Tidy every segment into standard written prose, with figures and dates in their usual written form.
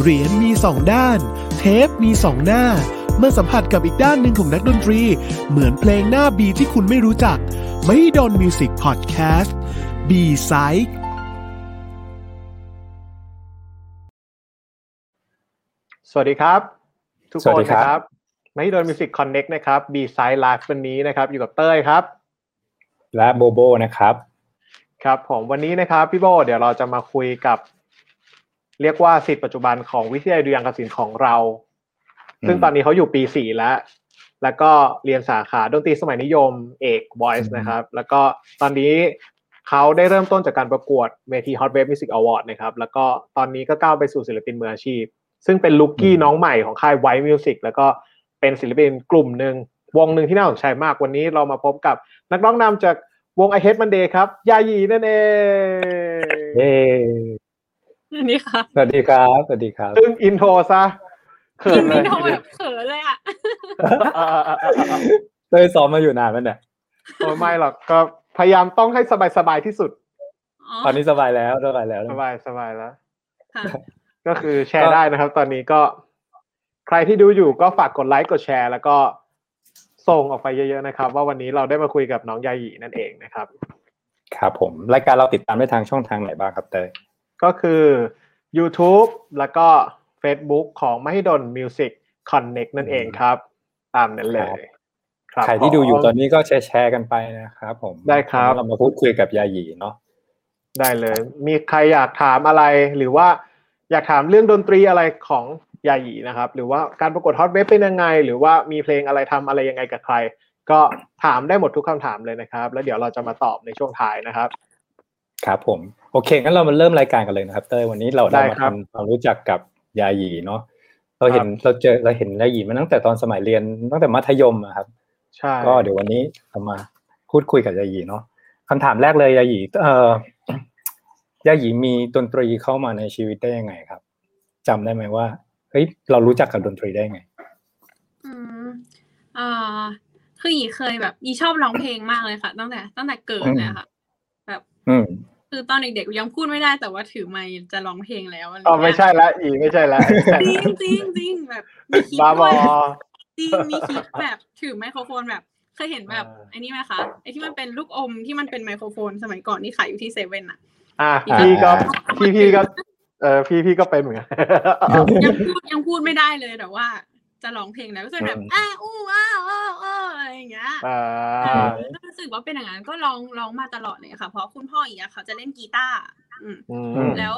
เหรียญมี2ด้านเทปมี2หน้าเมื่อสัมผัสกับอีกด้านหนึ่งของนักดนตรีเหมือนเพลงหน้า B ที่คุณไม่รู้จัก Mahidol Music Podcast B-Sideสวัสดีครับทุกคนนะครับ Mahidol Music Connect นะครับ B-Side Live วันนี้นะครับอยู่กับเต้ยครับและโบโบนะครับครับผมวันนี้นะครับพี่โบเดี๋ยวเราจะมาคุยกับเรียกว่าศิษย์ปัจจุบันของวิทยาลัยดุริยางคศิลป์ของเราซึ่งตอนนี้เขาอยู่ปี4แล้วก็เรียนสาขาดนตรีสมัยนิยมเอก Voice นะครับแล้วก็ตอนนี้เขาได้เริ่มต้นจากการประกวดเวที Hot Wave Music Awards นะครับแล้วก็ตอนนี้ก็ก้าวไปสู่ศิลปินมืออาชีพซึ่งเป็นลูกกี้น้องใหม่ของค่าย White Music แล้วก็เป็นศิลปินกลุ่มนึงวงนึงที่น่าสนใจมากวันนี้เรามาพบกับนักร้องนำจากวง I Hate Monday ครับยายีนั่นเองเฮ้สวัสดีค่ะสวัสดีครับสวัสดีครับซึ่งอินโทรซะเขินเลยเขินเลยอ่ะเตยซ้อมมาอยู่นานมั้ยเนี่ยโอ้ไม่หรอกก็พยายามต้องให้สบายๆที่สุดตอนนี้สบายแล้วสบายแล้วก็คือแชร์ได้นะครับตอนนี้ก็ใครที่ดูอยู่ก็ฝากกดไลค์กดแชร์แล้วก็ส่งออกไปเยอะๆนะครับว่าวันนี้เราได้มาคุยกับน้องยายีนั่นเองนะครับครับผมรายการเราติดตามได้ทางช่องทางไหนบ้างครับเตยก็คือ YouTube แล้วก็ Facebook ของ Mahidol Music Connect นั่นเองครับตามนั้นเลยใครที่ดูอยู่ตอนนี้ก็แชร์กันไปนะครับผมได้ครับเรามาพูดคุยกับยายีเนาะได้เลยมีใครอยากถามอะไรหรือว่าอยากถามเรื่องดนตรีอะไรของยายีนะครับหรือว่าการประกวด Hot Wave เป็นยังไงหรือว่ามีเพลงอะไรทำอะไรยังไงกับใครก็ถามได้หมดทุกคำถามเลยนะครับแล้วเดี๋ยวเราจะมาตอบในช่วงท้ายนะครับครับผมโอเคงั้นเรามาเริ่มรายการกันเลยนะครับเต้ยวันนี้เราได้มาทำความรู้จักกับยายีเนาะเราเห็นยายีมาตั้งแต่ตอนสมัยเรียนตั้งแต่มัธยมอะครับใช่ก็เดี๋ยววันนี้เรามาพูดคุยกับยายีเนาะคำถามแรกเลยยายียายีมีดนตรีเข้ามาในชีวิตได้ยังไงครับจำได้ไหมว่าเฮ้ยเรารู้จักกับดนตรีได้ไงคือหยีเคยแบบหยีชอบร้องเพลงมากเลยค่ะตั้งแต่เกิดเลยค่ะแบบคือตอนเด็กๆยังพูดไม่ได้แต่ว่าถือไมค์จะร้องเพลงแล้วอ๋อไม่ใช่ละหยีไม่ใช่ละจริงแบบมีคลิปด้วยจริงมีคลิปแบบถือไมโครโฟนแบบเคยเห็นแบบไอ้นี่ไหมคะไอ้ที่มันเป็นลูกอมที่มันเป็นไมโครโฟนสมัยก่อนที่ขายอยู่ที่เซเว่นอ่ะพี่ก็พี่ก็เป็นเหมือนกันยังพูดไม่ได้เลยแต่ว่าจะร้องเพลงแล้วก็จะแบบอ้าอู้อ้าอ้ออ้ออะไรอย่างเงี้ยรู้สึกว่าเป็นอย่างนั้นก็ร้องมาตลอดเลยค่ะเพราะคุณพ่ออีอะเขาจะเล่นกีตาร์แล้ว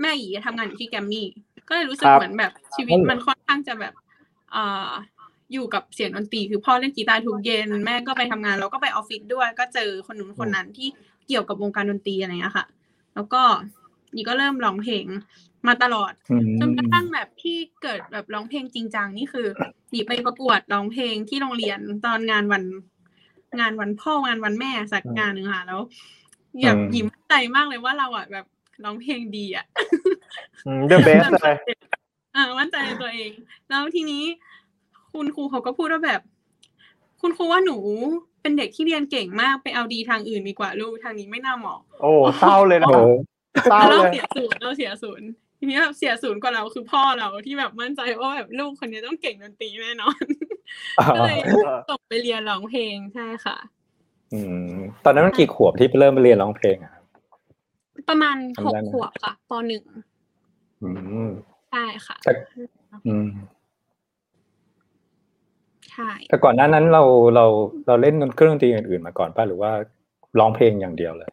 แม่อีทำงานอยู่ที่แกรมมี่ก็เลยรู้สึกเหมือนแบบชีวิตมันค่อนข้างจะแบบอยู่กับเสียงดนตรีคือพ่อเล่นกีตาร์ทุกเย็นแม่ก็ไปทำงานแล้วก็ไปออฟฟิศด้วยก็เจอคนนู้นคนนั้นที่เกี่ยวกับวงการดนตรีอะไรอย่างเงี้ยค่ะแล้วก็นี่ก็เริ่มร้องเพลงมาตลอดจนกระทั่งแบบที่เกิดแบบร้องเพลงจริงจังนี่คือหนีไปประกวดร้องเพลงที่โรงเรียนตอนงานวันพ่องานวันแม่สักงานนึงค่ะแล้วอยากยิ้มใจมากเลยว่าเราอ่ะแบบร้องเพลงดีอ่ะthe best เลยมั่นใจในตัวเองแล้วทีนี้คุณครูเขาก็พูดว่าแบบคุณครูว่าหนูเป็นเด็กที่เรียนเก่งมากไปเอาดีทางอื่นดีกว่าลูกทางนี้ไม่น่าเหมาะโอ้เศร้าเลยนะเราเสียศูนย์ทีนี้แบบเสียศูนย์กว่าเราคือพ่อเราที่แบบมั่นใจว่าแบบลูกคนนี้ต้องเก่งดนตรีแน่นอนก็เลยตกไปเรียนร้องเพลงใช่ค่ะตอนนั้นมันกี่ขวบที่เริ่มไปเรียนร้องเพลงอ่ะประมาณ6ขวบค่ะป .1 ใช่ค่ะใช่แต่ก่อนหน้านั้นเราเล่นเครื่องดนตรีอื่นๆมาก่อนป่ะหรือว่าร้องเพลงอย่างเดียวเลย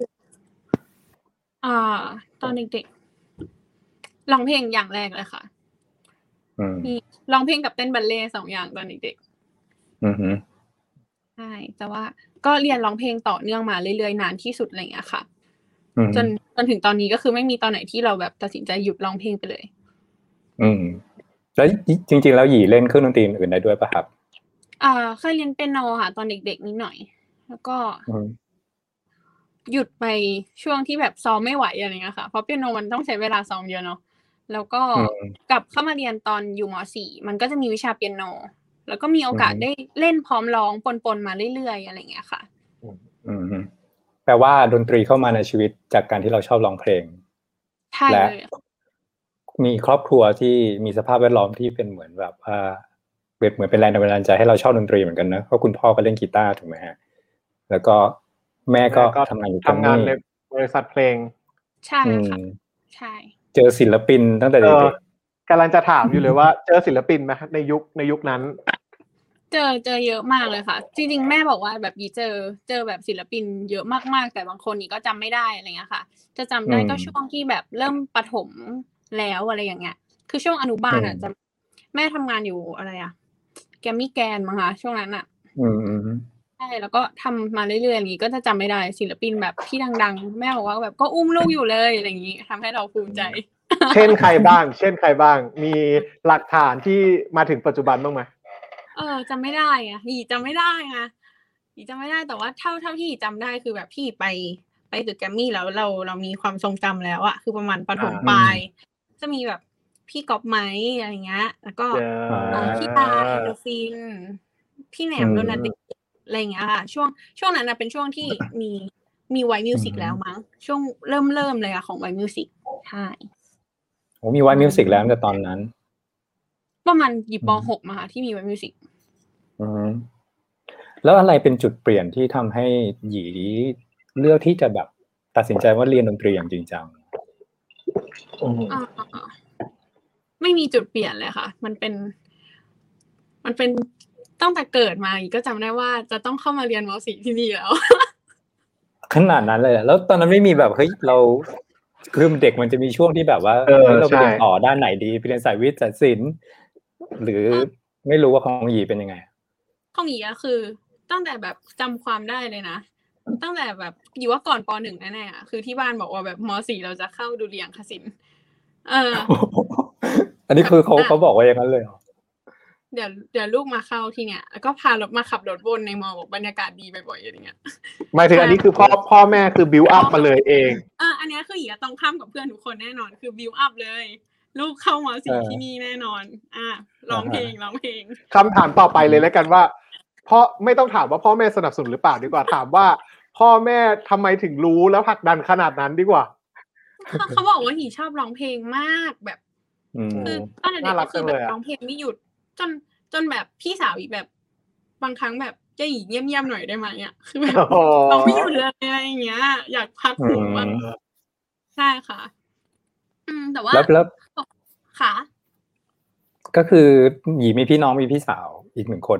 ตอนเด็กๆร้องเพลงอย่างแรกเลยค่ะมีร้องเพลงกับเต้นบัลเล่ต์2อย่างตอนเด็กๆใช่แต่ว่าก็เรียนร้องเพลงต่อเนื่องมาเรื่อยๆนานที่สุดอะไรอย่างเงี้ยค่ะจนถึงตอนนี้ก็คือไม่มีตอนไหนที่เราแบบตัดสินใจหยุดร้องเพลงไปเลยแล้วจริงๆแล้วหยีเล่นเครื่องดนตรีอื่นได้ด้วยป่ะครับเคยเรียนเปียโนค่ะตอนเด็กๆนิดหน่อยแล้วก็หยุดไปช่วงที่แบบซ้อมไม่ไหวอะไรเงี้ยค่ะเพราะเปียโนมันต้องใช้เวลาซ้อมเยอะเนาะแล้วก็กลับเข้ามาเรียนตอนอยู่ม .4 มันก็จะมีวิชาเปียโนแล้วก็มีโอกาสได้เล่นพร้อมร้องปนมาเรื่อยๆอะไรเงี้ยค่ะแปลว่าดนตรีเข้ามาในชีวิตจากการที่เราชอบร้องเพลงใช่เลย มีครอบครัวที่มีสภาพแวดล้อมที่เป็นเหมือนแบบเหมือนเป็นแรงบันดาลใจให้เราชอบดนตรีเหมือนกันนะเพราะคุณพ่อก็เล่นกีตาร์ถูกไหมฮะแล้วก็แม่ก็ทำงานในบริษัทเพลงใช่ค่ะใช่เจอศิลปินตั้งแต่เด็กกำลังจะถามอยู่เลยว่าเจอศิลปินไหมในยุคนั้นเจอเยอะมากเลยค่ะจริงๆแม่บอกว่าแบบยีเจอแบบศิลปินเยอะมากๆแต่บางคนนี่ก็จำไม่ได้อะไรเงี้ยค่ะจะจำได้ก็ช่วงที่แบบเริ่มประถมแล้วอะไรอย่างเงี้ยคือช่วงอนุบาลอ่ะจะแม่ทำงานอยู่อะไรอ่ะแกมมี่แกนมั้งคะช่วงนั้นอ่ะใช่แล้วก็ทำมาเรื่อยๆอย่างงี้ก็จะจำไม่ได้ศิลปินแบบที่ดังๆแม่บอกว่าแบบก็อุ้มลูกอยู่เลยอะไรอย่างงี้ทำให้เราภูมิใจเช่นใครบ้างมีหลักฐานที่มาถึงปัจจุบันบ้างไหมจำไม่ได้อ่ะหยีจำไม่ได้แต่ว่าเท่าที่จำได้คือแบบพี่ไปตึกแกรมมี่แล้วเรามีความทรงจำแล้วอ่ะคือประมาณประถมปลายจะมีแบบพี่ก๊อฟไมค์อะไรเงี้ยแล้วก็พี่ตาเอโดฟินพี่แหนมโดนัทอะไรเงี้ยค่ะช่วงนั้นนะเป็นช่วงที่มี White Music แล้วมั้งช่วงเริ่มเลยอะของ White Music ใช่โหมี White Music แล้วแต่ตอนนั้นประมาณป.6 มาค่ะที่มี White Music แล้วอะไรเป็นจุดเปลี่ยนที่ทำให้หยีเลือกที่จะแบบตัดสินใจว่าเรียนดนตรีอย่างจริงจังไม่มีจุดเปลี่ยนเลยค่ะมันเป็นตั้งแต่เกิดมาก็จำได้ว่าจะต้องเข้ามาเรียนม.4 ที่นี่แล้วขนาดนั้นเลยแล้วตอนนั้นไม่มีแบบเฮ้ยเราคือเด็กมันจะมีช่วงที่แบบว่าเราไปเรียนต่อด้านไหนดีไปเรียนสายวิทย์สายศิลป์หรือไม่รู้ว่าของหยีเป็นยังไงของหยีอะคือตั้งแต่แบบจำความได้เลยนะตั้งแต่แบบอยู่ว่าก่อนป.1 แน่ๆอะคือที่บ้านบอกว่าแบบม.4 เราจะเข้าดุริยางคศิลป์อันนี้คือเขาบอกว่าอย่างนั้นเลยเดี๋ยวลูกมาเข้าที่เนี่ยแล้วก็พามาขับรถวนในมอบอกบรรยากาศดีบ่อยๆอย่างเงี้ยหมายถึงอันนี้คือพ่อแม่คือบิวอัพมาเลยเองอันนี้คือหยีต้องข้ามกับเพื่อนทุกคนแน่นอนคือบิวอัพเลยลูกเข้ามาสิ่งที่นี่แน่นอนร้องเพลงคำถามต่อไปเลยแล้วกันว่าพ่อไม่ต้องถามว่าพ่อแม่สนับสนุนหรือเปล่าดีกว่าถามว่าพ่อแม่ทำไมถึงรู้แล้วผลักดันขนาดนั้นดีกว่าเขาบอกว่าหยีชอบร้องเพลงมากแบบคือตอนเด็กๆคือแบบร้องเพลงไม่หยุดจนแบบพี่สาวอีกแบบบางครั้งแบบจะหยีเยี่ยมๆหน่อยได้ไหมเนี่ยคือแบบเราไม่อยู่เลยอะไรอย่างเงี้ยอยากพักหูบ้างใช่ค่ะแต่ว่าแล้วค่ะก็คือหยีมีพี่น้องมีพี่สาวอีกหนึ่งคน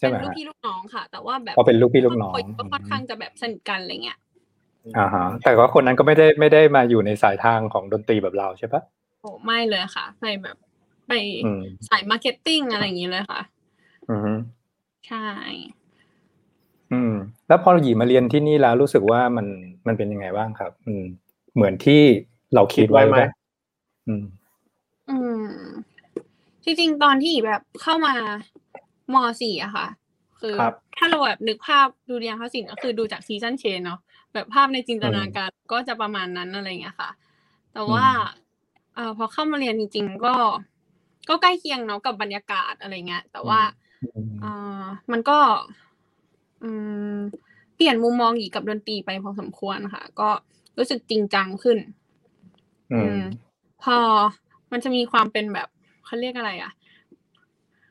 เป็นลูกพี่ลูกน้องค่ะแต่ว่าแบบเป็นลูกพี่ลูกน้องก็ค่อนข้างจะแบบสนิทกันอะไรเงี้ยฮะแต่ว่าคนนั้นก็ไม่ได้มาอยู่ในสายทางของดนตรีแบบเราใช่ปะโอ้ไม่เลยค่ะไปแบบไปสายมาร์เก็ตติ้งอะไรอย่างนี้เลยค่ะอือใช่แล้วพอหยีมาเรียนที่นี่แล้วรู้สึกว่ามันเป็นยังไงบ้างครับเหมือนที่เราคิดไว้ไหมจริงๆตอนที่แบบเข้ามาม.4 อะค่ะคือถ้าเราแบบนึกภาพดูเรียนเขาสิ่งก็คือดูจากซีซันเชนเนาะแบบภาพในจินตนาการก็จะประมาณนั้นอะไรอย่างเงี้ยค่ะแต่ว่าพอเข้ามาเรียนจริงๆก็ใกล้เคียงเนาะกับบรรยากาศอะไรเงี้ยแต่ว่ามันก็เปลี่ยนมุมมองอีกกับดนตรีไปพอสมควรค่ะก็รู้สึกจริงจังขึ้นพอมันจะมีความเป็นแบบเขาเรียกอะไรอ่ะ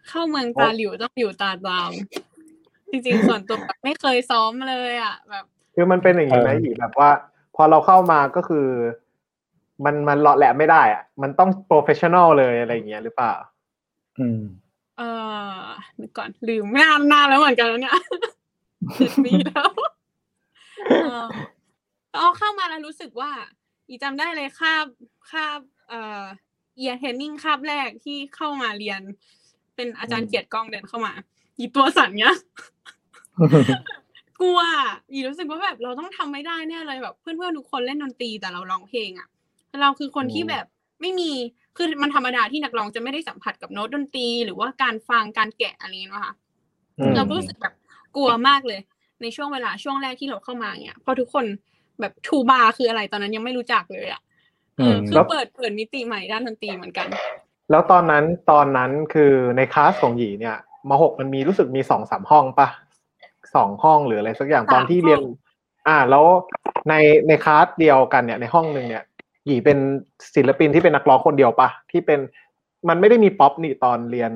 เข้าเมืองตาหลิวต้องอยู่ตาตามจริงๆส่วนตัวไม่เคยซ้อมเลยอ่ะแบบคือมันเป็นอย่างนี้ไหมหยีแบบว่าพอเราเข้ามาก็คือมันเลาะแหละไม่ได้อะมันต้องโปรเฟชชั่นอลเลยอะไรอย่างเงี้ยหรือเปล่าก่อนลืมนานแล้วเหมือนกันแล้วเนี่ยมีแล้วเอาเข้ามาแล้วรู้สึกว่าอีจำได้เลยคาบear training คาบแรกที่เข้ามาเรียนเป็นอาจารย์เกียรติกองเดินเข้ามาอีตัวสั่นเงี้ยกลัวอีรู้สึกว่าแบบเราต้องทำไม่ได้แน่เลยแบบเพื่อนๆทุกคนเล่นดนตรีแต่เราร้องเพลงอ่ะเราคือคนที่แบบไม่มีคือมันธรรมดาที่นักร้องจะไม่ได้สัมผัสกับโน้ตดนตรีหรือว่าการฟังการแกะอะไรเนาะค่ะเรารู้สึกแบบกลัวมากเลยในช่วงเวลาช่วงแรกที่เราเข้ามาเนี่ยพอทุกคนแบบทูบาคืออะไรตอนนั้นยังไม่รู้จักเลยอ่ะคือเปิดมิติใหม่ด้านดนตรีเหมือนกันแล้วตอนนั้นคือในคลาสของหยีเนี่ยม.6 มันมีรู้สึกมี 2-3 ห้องปะ2ห้องหรืออะไรสักอย่างตอนที่เรียนแล้วในคลาสเดียวกันเนี่ยในห้องนึงเนี่ย หยีเป็นศิลปินที่เป็นนักร้องคนเดียวปะที่เป็นมันไม่ได้มีป๊อปนี่ตอนเรียน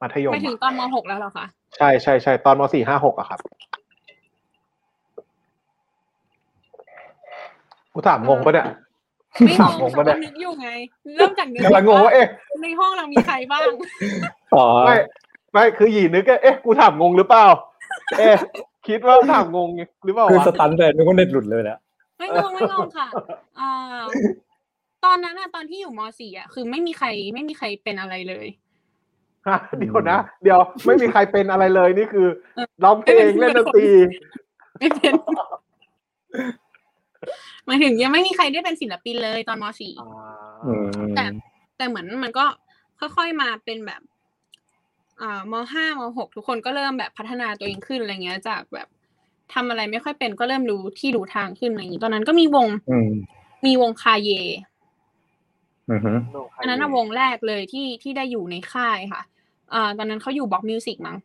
มัธยมไปถึงตอนม .6 แล้วเหรอคะใช่ๆๆตอนม .4 5 6อ่ะครับกูถามงงปะเนี่ยไม่งงก็นึกอยู่ไงเริ่มจากนึกกำลังงงว่าเอ๊ะในห้องเรามีใครบ้างอ๋อไม่คือหยีนึกเอ๊ะกูถามงงหรือเปล่าเอ๊ะคิดว่าถามงงหรือเปล่าคือสตันเลยนึกว่าเน็ตหลุดเลยนะไม่งงค่ะตอนนั้นตอนที่อยู่ม .4 อ่ะคือไม่มีใครเป็นอะไรเลยเดี๋ยวไม่มีใครเป็นอะไรเลยนี่คือร้องเพลงเล่นดนตรีไม่เป็นหมายถึงยังไม่มีใครได้เป็นศิลปินเลยตอนม .4 แต่เหมือนมันก็ค่อยๆมาเป็นแบบม .5 ม .6 ทุกคนก็เริ่มแบบพัฒนาตัวเองขึ้นอะไรเงี้ยจากแบบทำอะไรไม่ค่อยเป็นก็เริ่มรู้ที่รู้ทางขึ้นอะไรอย่างนี้ตอนนั้นก็มีวงคาเยอันนั้นวงแรกเลยที่ได้อยู่ในค่ายค่ะตอนนั้นเขาอยู่บล็อกมิวสิกมั้ง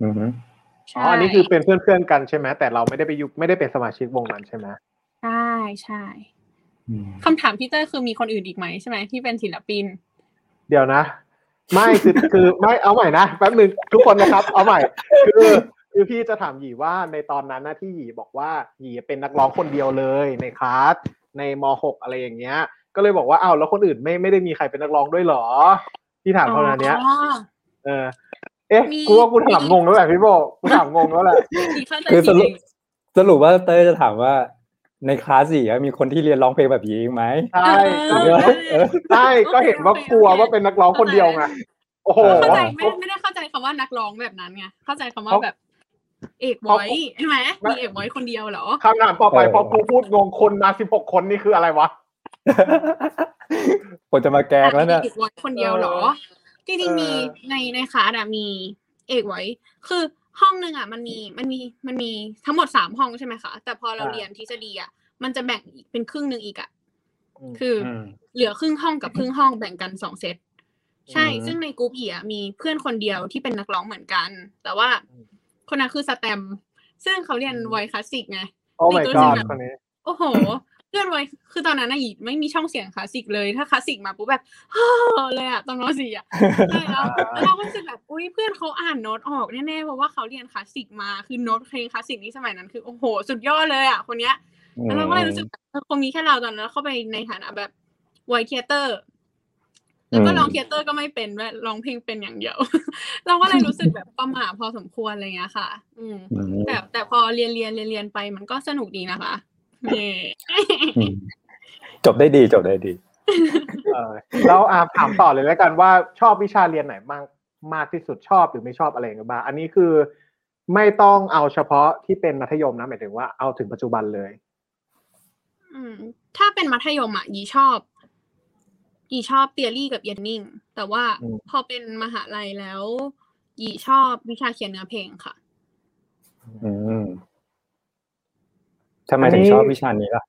อ๋ออันนี้คือเป็นเพื่อนๆกันใช่ไหมแต่เราไม่ได้ไปอยู่ไม่ได้เป็นสมาชิกวงนั้นใช่ไหมใช่คำถามพี่เต้คือมีคนอื่นอีกไหมใช่ไหมที่เป็นศิลปินเดี๋ยวนะไม่คือไม่เอาใหม่นะแป๊บนึงทุกคนนะครับเอาใหม่คือพี่จะถามหยีว่าในตอนนั้นนะที่หยีบอกว่าหยีเป็นนักร้องคนเดียวเลยในคลาสในม .6 อะไรอย่างเงี้ยก็เลยบอกว่าอ้าวแล้วคนอื่นไม่ได้มีใครเป็นนักร้องด้วยหรอที่ถามเท่านั้นเนี้ยกูถามงงแล้วแหละพี่โบกูถามงงแล้วแหละคือสรุปว่าเต้จะถามว่าในคลาสสี่มีคนที่เรียนร้องเพลงแบบหยีไหมใช่ก็เห็นว่ากลัวว่าเป็นนักร้องคนเดียวไงโอ้โหไม่ได้เข้าใจคำว่านักร้องแบบนั้นไงเข้าใจคำว่าแบบเอกบอยใช่ไหมมีเอกบอยคนเดียวเหรอคำถามต่อไปพอกูพูดงงคนมา16คนนี่คืออะไรวะผมจะมาแกงแล้วเนี่ยเอกบอยคนเดียวเหรอจริงๆมีในคลาสอะมีเอกบอยคือห้องนึงอะมันมีทั้งหมด3ห้องใช่ไหมคะแต่พอเราเรียนทฤษฎีอะมันจะแบ่งอีกเป็นครึ่งนึงอีกอะคือเหลือครึ่งห้องกับครึ่งห้องแบ่งกัน2เซตใช่ซึ่งในกลุ่มอี๋มีเพื่อนคนเดียวที่เป็นนักร้องเหมือนกันแต่ว่าคนนั้นคือสแตมซึ่งเขาเรียนไวคลาสสิกไงในตัวจริงแบบโอ้โหเพื่อนไวคือตอนนั้นอี๋ไม่มีช่องเสียงคลาสสิกเลยถ้าคลาสสิกมาปุ๊บแบบเฮ้อเลยอะตอนม .4 อะแล้วก็รู้สึกแบบอุ๊ยเพื่อนเขาอ่านโน้ตออกแน่ๆเพราะว่าเขาเรียนคลาสสิกมาคือโน้ตเพลงคลาสสิกนี้สมัยนั้นคือโอ้โหสุดยอดเลยอะคนเนี้ยแล้วเราก็เลยรู้สึกคงมีแค่เราตอนนั้นเข้าไปในฐานะแบบไวเทียเตอร์แล้วก็ร้องเทเตอร์ก็ไม่เป็นด้วยร้องเพลงเป็นอย่างเดียวเราก็เลยรู้สึกแบบประหม่าพอสมควรอะไรเงี้ยค่ะแต่พอเรียนไปมันก็สนุกดีนะคะจบได้ดีเราถามต่อเลยแล้วกันว่าชอบวิชาเรียนไหนมากที่สุดชอบหรือไม่ชอบอะไรกันบ้างอันนี้คือไม่ต้องเอาเฉพาะที่เป็นมัธยมนะหมายถึงว่าเอาถึงปัจจุบันเลยถ้าเป็นมัธยมอ่ะยี่ชอบเทียรี่กับเย็นนิ่งแต่ว่าพอเป็นมหาลัยแล้วยีชอบวิชาเขียนเนื้อเพลงค่ะทำไมถึงชอบวิชานี้ล่ะ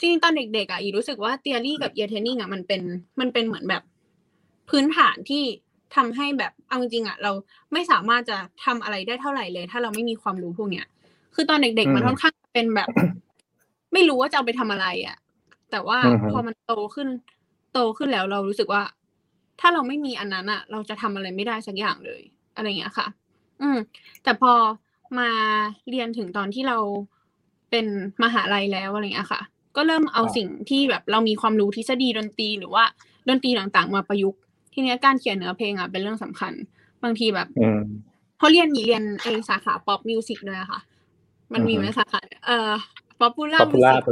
จริงตอนเด็กๆอ่ะยีรู้สึกว่าเทียรี่กับเย็นนิ่งอ่ะมันเป็นเหมือนแบบพื้นฐานที่ทำให้แบบเอาจริงอ่ะเราไม่สามารถจะทำอะไรได้เท่าไหร่เลยถ้าเราไม่มีความรู้พวกเนี้ยคือตอนเด็กๆมันค่อนข้างเป็นแบบไม่รู้ว่าจะเอาไปทำอะไรอ่ะแต่ว่าพอมันโตขึ้นแล้วเรารู้สึกว่าถ้าเราไม่มีอันนั้นอ่ะเราจะทำอะไรไม่ได้สักอย่างเลยอะไรอย่างเงี้ยค่ะแต่พอมาเรียนถึงตอนที่เราเป็นมหาลัยแล้วอะไรอย่างเงี้ยค่ะก็เริ่มเอาสิ่งที่แบบเรามีความรู้ทฤษฎีดนตรีหรือว่าดนตรีต่างๆมาประยุกต์ทีนี้การเขียนเนื้อเพลงอ่ะเป็นเรื่องสำคัญบางทีแบบเขาเรียนไอสาขาป๊อปมิวสิกด้วยค่ะมันมีไหมสาขาป๊อปปูล่ามิวสิก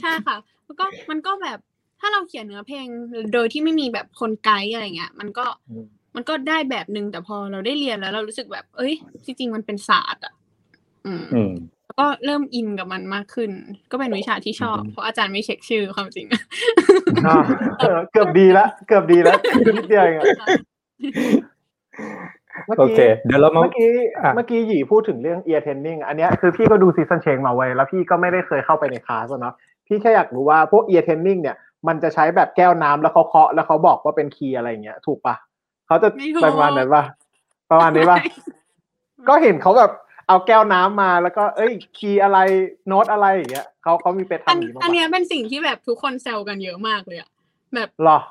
ใช่ค่ะแล้วก็มันก็แบบถ้าเราเขียนเนื้อเพลงโดยที่ไม่มีแบบคนไกด์อะไรเงี้ยมันก็ได้แบบนึงแต่พอเราได้เรียนแล้วเรารู้สึกแบบเอ้ยจริงๆมันเป็นศาสตร์อ่ะแล้วก็เริ่มอินกับมันมากขึ้นก็เป็นวิชาที่ชอบเพราะอาจารย์ไม่เช็คชื่อความจริงเกือบดีละนิดเดียวเองOkay. เดี๋ยวเราเมื่อกี้หยีพูดถึงเรื่อง ear training อันเนี้ยคือพี่ก็ดูซีซันเชงมาไว้แล้วพี่ก็ไม่ได้เคยเข้าไปในคลาสเนาะพี่แค่อยากรู้ว่าพวก ear training เนี่ยมันจะใช้แบบแก้วน้ำแล้วเขาเคาะแล้วเขาบอกว่าเป็นคีย์อะไรอย่างเงี้ยถูกปะเขาจะประมาณนั้นปะประมาณนี้ปะก็เห็นเขาแบบ เอาแก้วน้ำมาแล้วก็เอ้ยคีย์อะไรโน้ตอะไรอย่างเงี้ยเขามีไปทำอย่างนี้อันนี้เป็นสิ่งที่แบบทุกคนแซวกันเยอะมากเลยอะแบบ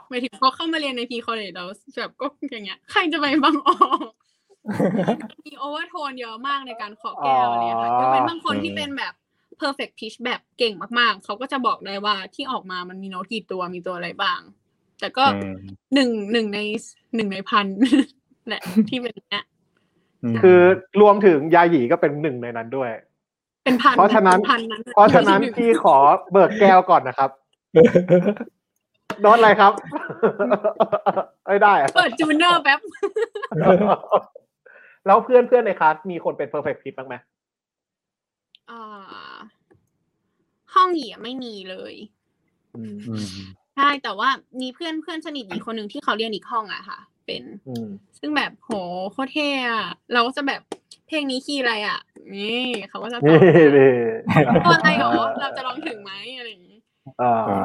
หมายถึงพอเข้ามาเรียนในพีคอลเลจแล้วแบบก็อย่างเงี้ยใครจะไปบังออกมีโอเวอร์โทนเยอะมากในการเคาะแก้วเนี่ยค่ะยกเว้นบางคนที่เป็นแบบ perfect pitch แบบเก่งมากๆเขาก็จะบอกได้ว่าที่ออกมามันมีโน้ตกี่ตัวมีตัวอะไรบ้างแต่ก็หนึ่งในพันแหละที่เป็นเนี้ยคือรวมถึงยาหยีก็เป็นหนึ่งในนั้นด้วยเป็นพันเพราะฉะนั้นพี่ขอเบิกแก้วก่อนนะครับโน้ตอะไรครับไม่ได้เปิดจูเนอร์แป๊บแล้วเพื่อนๆในคลาสมีคนเป็น perfect pitch บ้างไหมห้องหยีไม่มีเลยใช่แต่ว่ามีเพื่อนสนิทอีกคนนึงที่เขาเรียนอีกห้องอะค่ะเป็นซึ่งแบบโหโคตรเท่อะเราก็จะแบบเพลงนี้คีย์อะไรอะนี่เขาก็จะตอบตัวอะไรหรอเราจะร้องถึงไหมอะไรอย่างงี้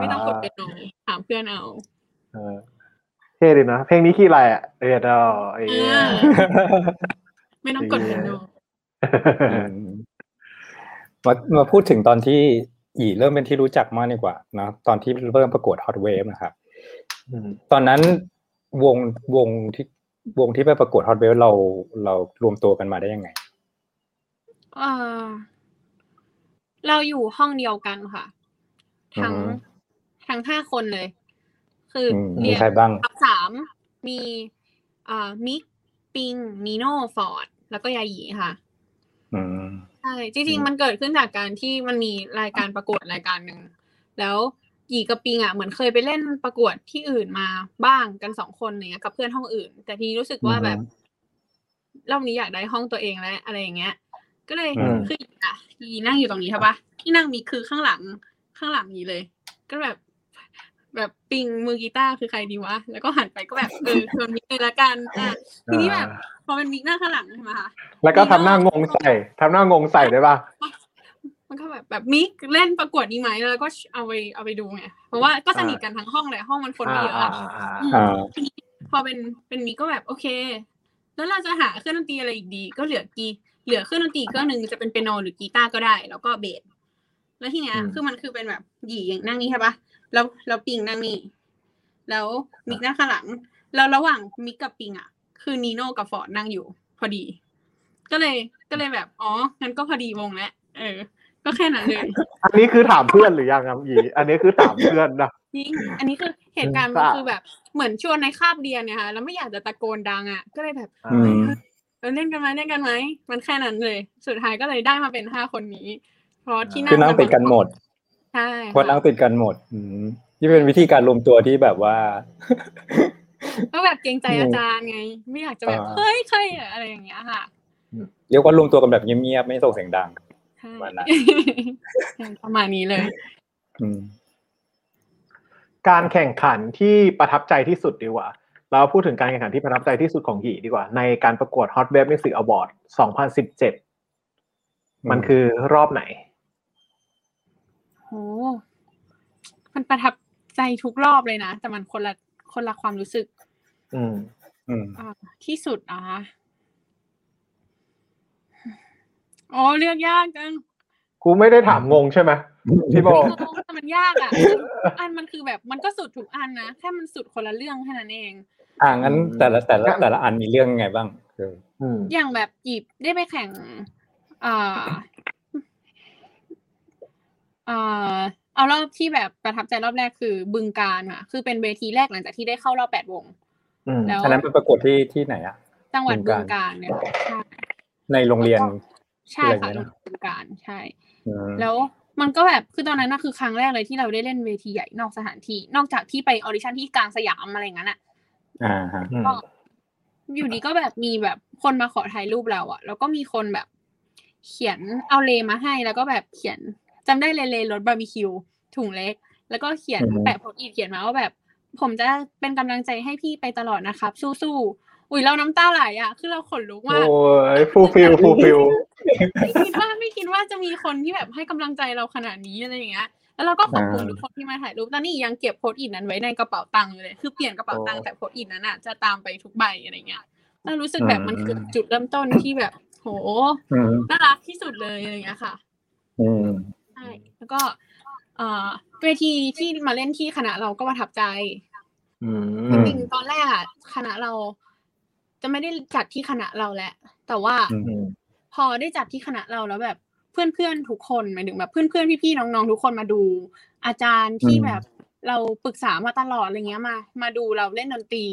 ไม่ต้องกดเป็นหนูถามเพื่อนเอาเท่ดีนะเพลงนี้คีย์อะไรอะเออดอไม่ต้องกดเป็นหนูมาพูดถึงตอนที่อีเริ่มเป็นที่รู้จักมากดีกว่านะตอนที่เริ่มประกวด Hot Wave นะครับตอนนั้นวงที่ไปประกวด Hot Wave เรารวมตัวกันมาได้ยังไงเราอยู่ห้องเดียวกันค่ะทั้ง5คนเลยคือมีใครบ้าง3มีมิกปิงนีโน่ฟอร์ดแล้วก็ยาหยีค่ะใช่จริงๆมันเกิดขึ้นจากการที่มันมีรายการประกวดรายการหนึ่งแล้วหยีกับปิงอ่ะเหมือนเคยไปเล่นประกวดที่อื่นมาบ้างกัน2คนเนี่ยกับเพื่อนห้องอื่นแต่ทีรู้สึกว่าแบบรอบนี้อยากได้ห้องตัวเองแล้วอะไรอย่างเงี้ยก็เลยคืออ่ะหยีนั่งอยู่ตรงนี้ใช่ปะที่นั่งมีคือข้างหลังหยีเลยก็แบบปิงมือกีตาร์คือใครดีวะแล้วก็หันไปก็แบบชวนมิกเลยละกันทีนี้แบบพอเป็นมิกหน้าข้างหลังใช่ไหมคะแล้วก็ทำหน้างงใส่ได้ป่ะมันก็แบบมิกเล่นประกวดนี้ไหมแล้วก็เอาไปดูไงเพราะว่าก็สนิทกันทั้งห้องเลยห้องมันคนเยอะพอเป็นมิกก็แบบโอเคแล้วเราจะหาเครื่องดนตรีอะไรอีกดีก็เหลือเครื่องดนตรีเครื่องนึงจะเป็นเปียโนหรือกีตาร์ก็ได้แล้วก็เบสแล้วทีเนี้ยคือมันคือเป็นแบบหยีนั่งนี่ใช่ป่ะแล้วปิงนั่งนี่แล้วมิกนั่งข้างหลังแล้วระหว่างมิกกับปิงอ่ะคือนีโน่กับฟอร์ดนั่งอยู่พอดีก็เลยแบบอ๋องั้นก็พอดีวงแล้วก็แค่นั้นเลยอันนี้คือถามเพื่อนหรือยังครับหยีอันนี้คือถามเพื่อนนะจริงอันนี้คือเหตุการณ์มันคือแบบเหมือนชวนในคาบเรียนเนี่ยค่ะแล้วไม่อยากจะตะโกนดังอ่ะก็เลยแบบเล่นกันไหมมันแค่นั้นเลยสุดท้ายก็เลยได้มาเป็น5คนนี้เพราะที่นั่งติดกันหมดใช่เพราะนั่งติดกันหมดนี่เป็นวิธีการรวมตัวที่แบบว่าก็แบบเกรงใจอาจารย์ไงไม่อยากจะแบบเฮ้ยใครอะไรอย่างเงี้ยค่ะเรียกว่ารวมตัวกันแบบเงียบๆไม่ส่งเสียงดังประมาณนี้เลยการแข่งขันที่ประทับใจที่สุดดีกว่าเราพูดถึงการแข่งขันที่ประทับใจที่สุดของหยีดีกว่าในการประกวด Hot Wave Music Awards 2017มันคือรอบไหนโหมันประทับใจทุกรอบเลยนะแต่มันคนละความรู้สึกที่สุดอ่ะอ๋อเลือกยากจังกูไม่ได้ถามงงใช่ไหมที่บอกแต่มันยากอ่ะอันมันคือแบบมันก็สุดทุกอันนะแค่มันสุดคนละเรื่องแค่นั้นเองงั้นแต่ละอันมีเรื่องไงบ้างอย่างแบบหยิบได้ไปแข่งเอารอบที่แบบประทับใจรอบแรกคือบึงกาฬค่ะคือเป็นเวทีแรกหลังจากที่ได้เข้ารอบ8 วงแล้วอันนั้นเป็นประกวดที่ไหนอะจังหวัดบึงกาฬเนี่ยในโรงเรียนใช่ค่ะบึงกาฬใช่แล้วมันก็แบบคือตอนนั้นน่ะคือครั้งแรกเลยที่เราได้เล่นเวทีใหญ่นอกสถานที่นอกจากที่ไปออดิชั่นที่กลางสยามอะไรอย่างนั้นอะก็อยู่ดีก็แบบมีแบบคนมาขอถ่ายรูปเราอะแล้วก็มีคนแบบเขียนเอาเลมาให้แล้วก็แบบเขียนจำได้เลยรถบาร์บีคิวถุงเล็กแล้วก็เขียนแปะโพสต์อีกเขียนมาว่าแบบผมจะเป็นกำลังใจให้พี่ไปตลอดนะครับสู้ๆอุ้ยเราน้ำตาไหลอ่ะคือเราขนลุกมากโอ้ยฟูลฟิลไม่คิดว่าจะมีคนที่แบบให้กำลังใจเราขนาดนี้อะไรอย่างเงี้ยแล้วเราก็ขอบคุณทุกคนที่มาถ่ายรูปตอนนี้ยังเก็บโพสต์อีกนั้นไว้ในกระเป๋าตังค์เลยคือเปลี่ยนกระเป๋าตังค์แต่โพสต์อีกนั้นอ่ะจะตามไปทุกใบอะไรเงี้ยเรารู้สึกแบบมันคือจุดเริ่มต้นที่แบบโห โหน่ารักที่สุดเลยอะไรอย่างเงี้ยค่ะใช่แล้วก็เวทีที่มาเล่นที่คณะเราก็ประทับใจจริงๆตอนแรกอ่ะคณะเราจะไม่ได้จัดที่คณะเราแหละแต่ว่าพอได้จัดที่คณะเราแล้วแบบเพื่อนๆทุกคนหมายถึงแบบเพื่อนๆพี่ๆน้องๆทุกคนมาดูอาจารย์ที่แบบเราปรึกษามาตลอดอะไรเงี้ยมาดูเราเล่นดนตรี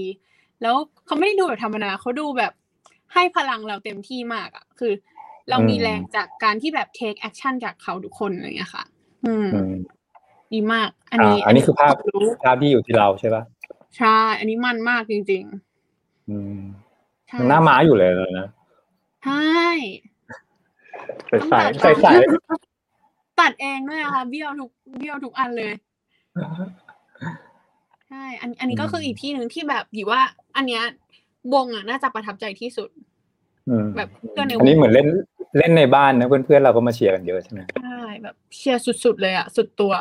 แล้วเขาไม่ได้ดูแบบธรรมดาเขาดูแบบให้พลังเราเต็มที่มากอ่ะคือเรามีแรงจากการที่แบบ take action จากเขาทุกคนอะไรเงี้ยค่ะดีมากอันนี้คือภาพที่อยู่ที่เราใช่ป่ะใช่อันนี้มันมากจริงๆหน้าม้าอยู่เลยนะใช่ใส่ตัดเองด้วยนะคะเบี้ยวทุกอันเลยใช่อันนี้ก็คืออีกที่นึงที่แบบอยู่ว่าอันเนี้ยวงอ่ะน่าจะประทับใจที่สุดแบบเพื่อนในวงอันนี้เหมือนเล่นในบ้านนะเพื่อนๆเราก็มาเชียร์กันเยอะใช่มั้ยใช่แบบเชียร์สุดๆเลยอ่ะสุดตัว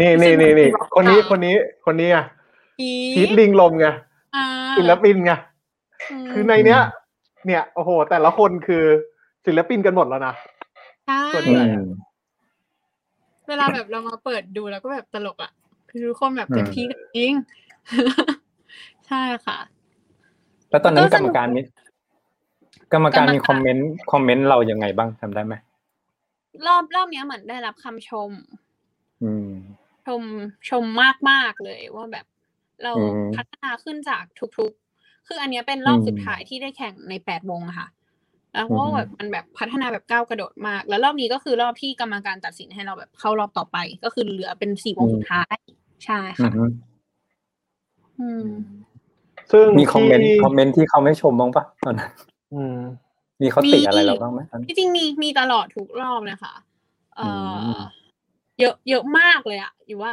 นี่คนนี้อ่ะพีทลิงลมไงศิลปินไงคือในเนี้ยเนี่ยโอ้โหแต่ละคนคือศิลปินกันหมดแล้วนะใช่เวลาแบบเรามาเปิดดูแล้วก็แบบตลกอ่ะคือทุกคนแบบเต็มที่กันจริงใช่ค่ะแล้วตอนนั้นกรรมการมีคอมเมนต์เรายังไงบ้างทำได้ไหมรอบนี้เหมือนได้รับคำชมชมมากๆเลยว่าแบบเราพัฒนาขึ้นจากทุกๆคืออันนี้เป็นรอบสุดท้ายที่ได้แข่งใน8วงค่ะแล้วก็แบบมันแบบพัฒนาแบบก้าวกระโดดมากแล้วรอบนี้ก็คือรอบที่กรรมการตัดสินให้เราแบบเข้ารอบต่อไปก็คือเหลือเป็น4วงสุดท้ายใช่ค่ะซึ่งมีคอมเมนต์ที่เขาไม่ชมบ้างป่ะตอนนั้นมีเขาติอะไรเราบ้างมั้ยจริงๆมีตลอดทุกรอบเลยค่ะเยอะมากเลยอ่ะอยู่ว่า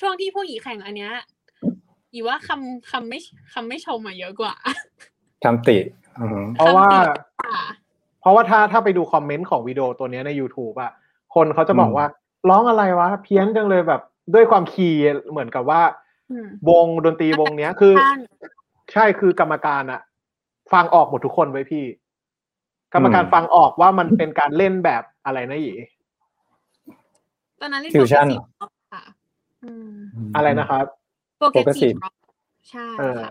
ช่วงที่พวกหญิงแข่งอันเนี้ยอยู่ว่าคำไม่ชมอ่ะเยอะกว่าคำติเพราะว่าถ้าไปดูคอมเมนต์ของวิดีโอตัวเนี้ยใน YouTube อ่ะคนเขาจะบอกว่าร้องอะไรวะเพี้ยนจังเลยแบบด้วยความคีย์เหมือนกับว่าวงดนตรีวงเนี้ยคือใช่คือกรรมการอะฟังออกหมดทุกคนไว้พี่กรรมการฟังออกว่ามันเป็นการเล่นแบบอะไรนะหยีตอนนั้นเล่นโฟกัสสีท็อปค่ะอะไรนะครับโฟกัสสีท็อปใช่ค่ะ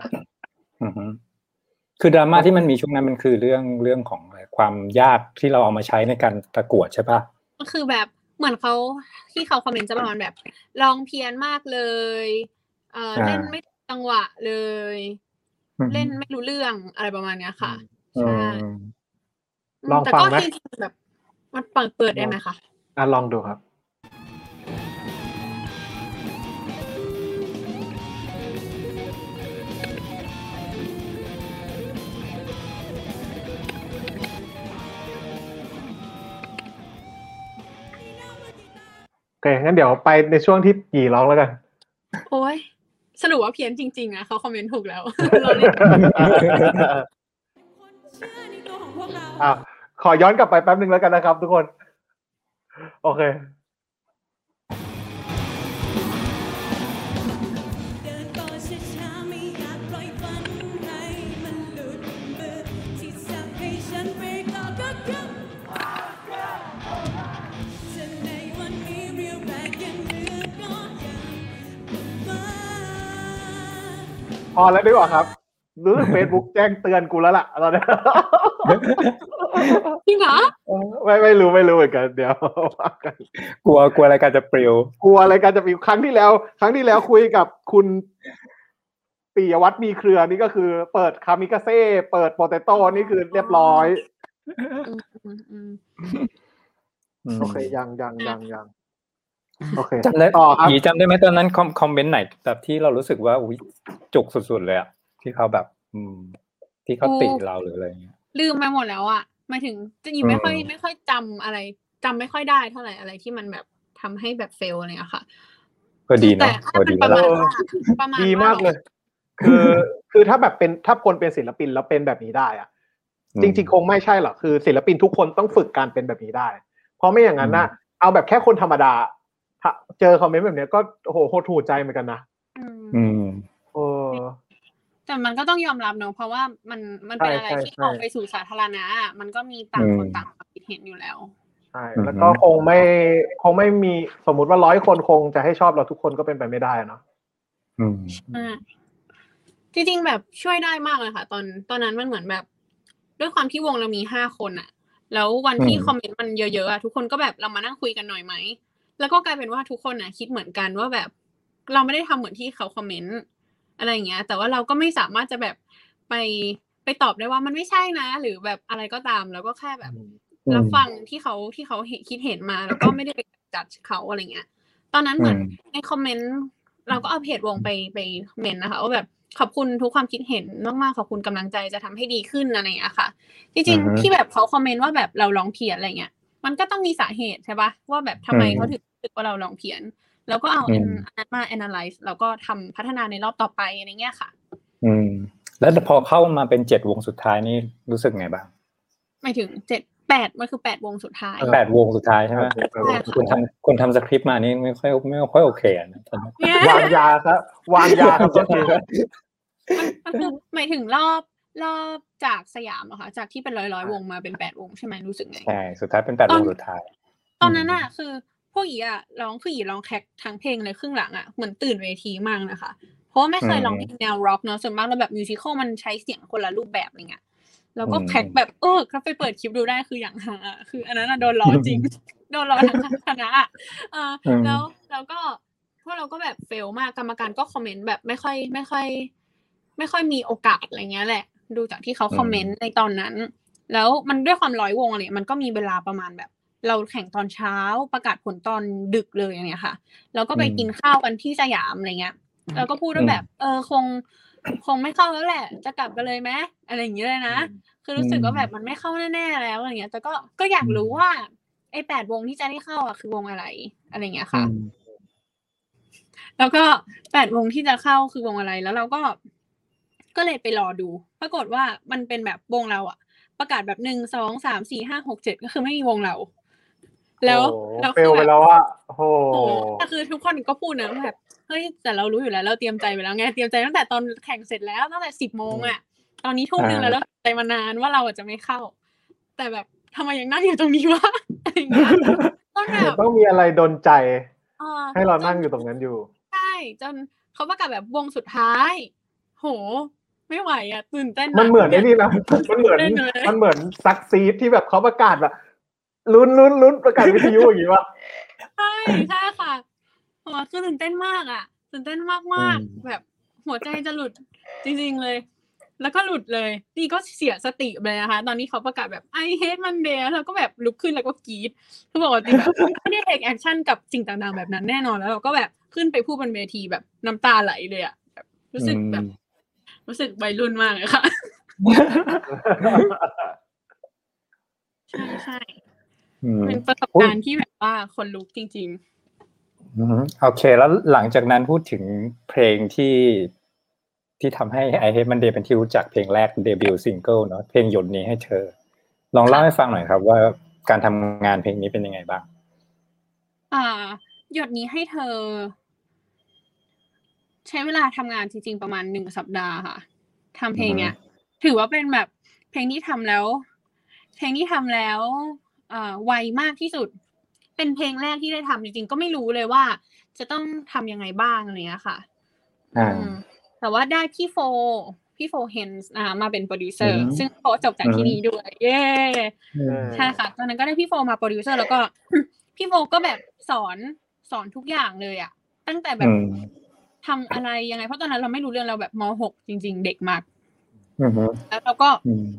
คือดราม่าที่มันมีช่วงนั้นมันคือเรื่องของความยากที่เราเอามาใช้ในการประกวดใช่ป่ะก็คือแบบเหมือนเขาที่เขาคอมเมนต์จะประมาณแบบลองเพี้ยนมากเลยเล่นไม่จังหวะเลยเล่นไม่รู้เรื่องอะไรประมาณเนี้ยค่ะใช่ลองฟังมั้ยแบบมันเปิดได้มั้ยคะอ่ะลองดูครับโอเคงั้นเดี๋ยวไปในช่วงที่หยีร้องแล้วกันโอ๊ยสรุปว่าเพี้ยนจริงๆนะเขาคอมเมนต์ถูกแล้วขอย้อนกลับไปแป๊บนึงแล้วกันนะครับทุกคนโอเคพอแล้วดีกว่าครับรู้สึก Facebook แจ้งเตือนกูแล้วล่ะตอนนี้จริงเหรอไม่รู้เหมือนกันเดี๋ยวกลัวรายการจะปลิวครั้งที่แล้วคุยกับคุณปิยวัฒน์มีเครือนี่ก็คือเปิดคามิกาเซ่เปิดโปเตโต้นี่คือเรียบร้อยโอเคยังโอเคจำได้หยีจำได้ไหมตอนนั้นคอมเมนต์ไหนแบบที่เรารู้สึกว่าอุ๊ยจุกสุดๆเลยอ่ะที่เขาแบบที่เขาติเราหรืออะไรเงี้ยลืมไปหมดแล้วอ่ะหมายถึงจะหยีไม่ค่อยจำไม่ค่อยได้เท่าไหร่อะไรที่มันแบบทำให้แบบเฟลอะไรอะค่ะก็ดีนะก็ดีแล้วดีมากเลยคือถ้าแบบเป็นถ้าคนเป็นศิลปินแล้วเป็นแบบนี้ได้อ่ะจริงๆคงไม่ใช่หรอกคือศิลปินทุกคนต้องฝึกการเป็นแบบนี้ได้เพราะไม่อย่างนั้นนะเอาแบบแค่คนธรรมดาถ้าเจอคอมเมนต์แบบนี้ก็โอ้โหโหดหูใจเหมือนกันนะโอ้ แต่มันก็ต้องยอมรับเนาะเพราะว่ามันเป็นอะไรที่ออกไปสู่สาธารณะมันก็มีต่างคนต่างความคิดเห็นอยู่แล้วใช่แล้วก็คงไม่มีสมมุติว่า100คนคงจะให้ชอบเราทุกคนก็เป็นไปไม่ได้เนาะจริงๆแบบช่วยได้มากเลยค่ะตอนนั้นมันเหมือนแบบด้วยความที่วงเรามี5คนอะแล้ววันที่คอมเมนต์มันเยอะๆอะทุกคนก็แบบเรามานั่งคุยกันหน่อยไหมแล้วก็กลายเป็นว่าทุกคนอะคิดเหมือนกันว่าแบบเราไม่ได้ทำเหมือนที่เขาคอมเมนต์อะไรอย่างเงี้ยแต่ว่าเราก็ไม่สามารถจะแบบไปตอบได้ว่ามันไม่ใช่นะหรือแบบอะไรก็ตามแล้วก็แค่แบบรับฟังที่เขาคิดเห็นมาแล้วก็ไม่ได้ไปจัดเขาอะไรเงี้ยตอนนั้นเหมือนในคอมเมนต์เราก็เอาเพจวงไปคอมเมนต์นะคะว่าแบบขอบคุณทุกความคิดเห็นมากๆขอบคุณกำลังใจจะทำให้ดีขึ้นอะไรอย่างเงี้ยค่ะจริงๆที่แบบเขาคอมเมนต์ว่าแบบเราร้องเพี้ยนอะไรเงี้ยมันก็ต้องมีสาเหตุใช่ป่ะว่าแบบทำไมเขาถึงรู้สึกว่าเราร้องเพี้ยนแล้วก็เอามา analyze แล้วก็ทำพัฒนาในรอบต่อไปอะไรเงี้ยค่ะแล้วพอเข้ามาเป็น7วงสุดท้ายนี่รู้สึกไงบ้างไม่ถึง8มันคือ8วงสุดท้าย8วงสุดท้ายใช่ไหมคนทำสคริปต์มานี่ไม่ค่อยโอเคนะวางยาครับวางยาครับจริงๆมันคือหมายถึงรอบจากสยามเหรอคะจากที่เป็นร้อยๆวงมาเป็น8วงใช่ไหมรู้สึกไงใช่สุดท้ายเป็น8วงสุดท้ายตอนนั้นน่ะคือพวกอีอ่ะร้องแคคทั้งเพลงเลยครึ่งหลังอ่ะเหมือนตื่นเวทีมากนะคะเพราะไม่เคยร้องเพลงแนวร็อกเนาะส่วนมากแล้วแบบมิวสิคัลมันใช้เสียงคนละรูปแบบอะไรเงี้ยแล้วก็แคคแบบเขาไปเปิดคลิปดูได้คืออย่างฮะคืออันนั้นโดนล้อจริงโดนล้อทั้งคณะแล้วเราก็พวกเราก็แบบเฟลมากกรรมการก็คอมเมนต์แบบไม่ค่อยมีโอกาสอะไรเงี้ยแหละดูจากที่เขาคอมเมนต์ในตอนนั้นแล้วมันด้วยความร้อยวงอะไรมันก็มีเวลาประมาณแบบเราแข่งตอนเช้าประกาศผลตอนดึกเลยอย่างเงี้ยค่ะแล้วก็ไปกินข้าวกันที่สยามอะไรเงี้ยแล้วก็พูดว่าแบบคงไม่เข้าแล้วแหละจะกลับกันเลยไหมอะไรอย่างเงี้ยเลยนะคือรู้สึกว่าแบบมันไม่เข้าแน่ๆแล้วอะไรเงี้ยแต่ก็อยากรู้ว่าไอ้8วงที่จะได้เข้าอ่ะคือวงอะไรอะไรเงี้ยค่ะแล้วก็8วงที่จะเข้าคือวงอะไรแล้วเราก็เลยไปรอดูปรากฏว่ามันเป็นแบบวงเราอ่ะประกาศแบบ1 2 3 4 5 6 7ก็คือไม่มีวงเราแล้วเราเฟลไปแล้วอ่ะโอ้โหก็คือทุกคนก็พูดนะแบบเฮ้ยแต่เรารู้อยู่แล้วเราเตรียมใจไปแล้วไงเตรียมใจตั้งแต่ตอนแข่งเสร็จแล้วตั้งแต่ 10:00 นอ่ะตอนนี้ 20:00 นแล้วใจมานานว่าเราจะไม่เข้าแต่แบบทำไมยังนั่งอยู่ตรงนี้วะอะไรอย่างเงี้ยต้องมีอะไรดลใจให้เรานั่งอยู่ตรงนั้นอยู่ใช่จนเขาประกาศแบบวงสุดท้ายโหไม่ไหวอ่ะตื่นเต้นมันเหมือนไอ้นี่นะมันเหมือนซักซีดที่แบบเขาประกาศแบบลุ้นประกาศวิทยุอย่างงี้วะใช่ใช่ค่ะอ๋อคือตื่นเต้นมากอ่ะตื่นเต้นมากแบบหัวใจจะหลุดจริงๆเลยแล้วก็หลุดเลยนี่ก็เสียสติไปเลยนะคะตอนนี้เขาประกาศแบบ I Hate Monday แล้วก็แบบลุกขึ้นแล้วก็กรี๊ดคือบอกว่าจริงๆไม่ได้เทคแอคชั่นกับสิ่งต่างๆแบบนั้นแน่นอนแล้วเราก็แบบขึ้นไปพูดบนเวทีแบบน้ำตาไหลเลยอ่ะแบบรู้สึกวัยรุ่นมากเลยค่ะใช่ๆเป็นประสบการณ์ที่แบบว่าคนลุกจริงๆโอเคแล้วหลังจากนั้นพูดถึงเพลงที่ทำให้ I Hate Monday เป็นที่รู้จักเพลงแรกเดบิวต์ซิงเกิลเนาะเพลงหยดนี้ให้เธอลองเล่าให้ฟังหน่อยครับว่าการทำงานเพลงนี้เป็นยังไงบ้างหยดนี้ให้เธอใช้เวลาทำงานจริงๆประมาณ1สัปดาห์ค่ะทำเพลงเนี้ยถือว่าเป็นแบบเพลงที่ทำแล้วไวมากที่สุดเป็นเพลงแรกที่ได้ทำจริงๆก็ไม่รู้เลยว่าจะต้องทำยังไงบ้างอะไรเงี้ยค่ะแต่ว่าได้พี่โฟเฮนส์มาเป็นโปรดิวเซอร์ซึ่งเขาจบจากที่นี่ด้วยเย้ใช่ค่ะตอนนั้นก็ได้พี่โฟมาโปรดิวเซอร์แล้วก็พี่โฟก็แบบสอนทุกอย่างเลยอ่ะตั้งแต่แบบทำอะไรยังไงเพราะตอนนั้นเราไม่รู้เรื่องเราแบบม.6 จริงๆเด็กมากแล้วเราก็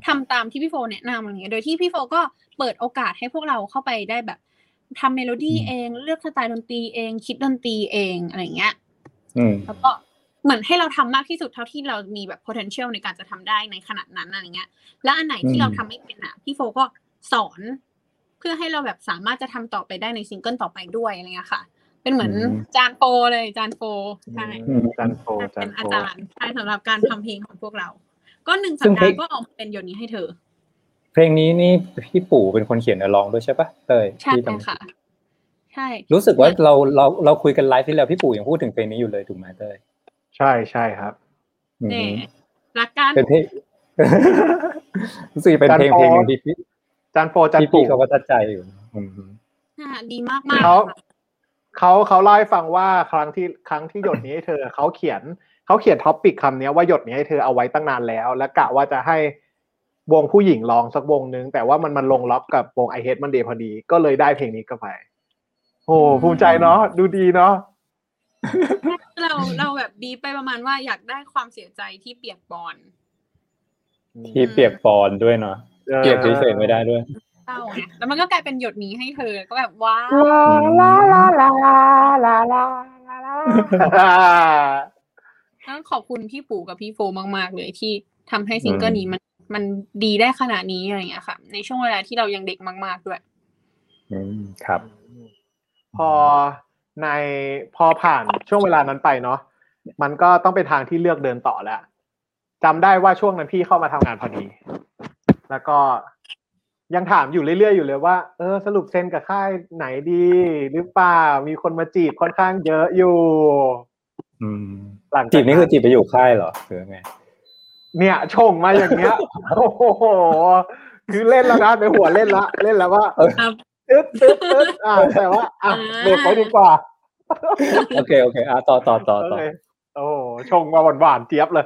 ทำตามที่พี่โฟแนะนำอะไรเงี้ยโดยที่พี่โฟก็เปิดโอกาสให้พวกเราเข้าไปได้แบบทำเมโลดี้เองเลือกสไตล์ดนตรีเองคิดดนตรีเองอะไรเงี้ยแล้วก็เหมือนให้เราทำมากที่สุดเท่าที่เรามีแบบ potential ในการจะทำได้ในขณะนั้นอะไรเงี้ยและอันไหนที่เราทำไม่เป็นอ่ะพี่โฟก็สอนเพื่อให้เราแบบสามารถจะทำต่อไปได้ในซิงเกิลต่อไปด้วยอะไรเงี้ยค่ะเป็นเหมือนจานโฟเลยจานโฟใช่เป็นอาจารย์ใช่สำหรับการทำเพลงของพวกเราก็1สัปดาห์ก็ออกเป็นหยดนี้ให้เธอเพลงนี้นี่พี่ปู่เป็นคนเขียนและร้องด้วยใช่ปะเต้ยใช่ค่ะใช่รู้สึกว่าเราคุยกันไลฟ์ที่แล้วพี่ปู่ยังพูดถึงเพลงนี้อยู่เลยถูกไหมเต้ยใช่ใช่ครับ รักกันเป็นเพลงรู้สึกเป็นเพลงนึงที่จานโฟจันปู่เขาก็ตัดใจอยู่ดีมากๆเขาเล่าให้ฟังว่าครั้งที่หยดนี้ให้เธอเขาเขียนท็อปปิกคำนี้ว่าหยดนี้ให้เธอเอาไว้ตั้งนานแล้วและกะว่าจะให้วงผู้หญิงลองสักวงนึงแต่ว่ามันลงล็อกกับวง I Hate Monday พอดีก็เลยได้เพลงนี้ก็ไปโอ้ภูมิใจเนาะดูดีเนาะเราแบบบีไปประมาณว่าอยากได้ความเสียใจที่เปียกปอนด้วยเนาะเก็บเฉยๆไม่ได้ด้วยเศร้าแล้วมันก็กลายเป็นหยดนี้ให้เธอก็แบบว้าวลาลาลาลาลาต้องขอบคุณพี่ปู่กับพี่โฟมากๆเลยที่ทำให้ซิงเกิลนี้มันดีได้ขนาดนี้อะไรอย่างเงี้ยค่ะในช่วงเวลาที่เรายังเด็กมากๆด้วยครับพอผ่านช่วงเวลานั้นไปเนาะมันก็ต้องเป็นทางที่เลือกเดินต่อแล้วจำได้ว่าช่วงนั้นพี่เข้ามาทำงานพอดีแล้วก็ยังถามอยู่เรื่อยๆอยู่เลยว่าสรุปเซ็นกับค่ายไหนดีหรือเปล่ามีคนมาจีบค่อนข้างเยอะอยู่หลังจีบนี่คือจีบไปอยู่ค่ายเหรอหรือไงเนี่ยชงมาอย่างเงี้ยโอ้โหคือเล่นแล้วนะในหัวเล่นแล้วว่าตึ๊ดแต่ว่าเด็กเขาดีกว่าโอเคต่อโอ้ชงมาหวานๆเจี๊ยบเลย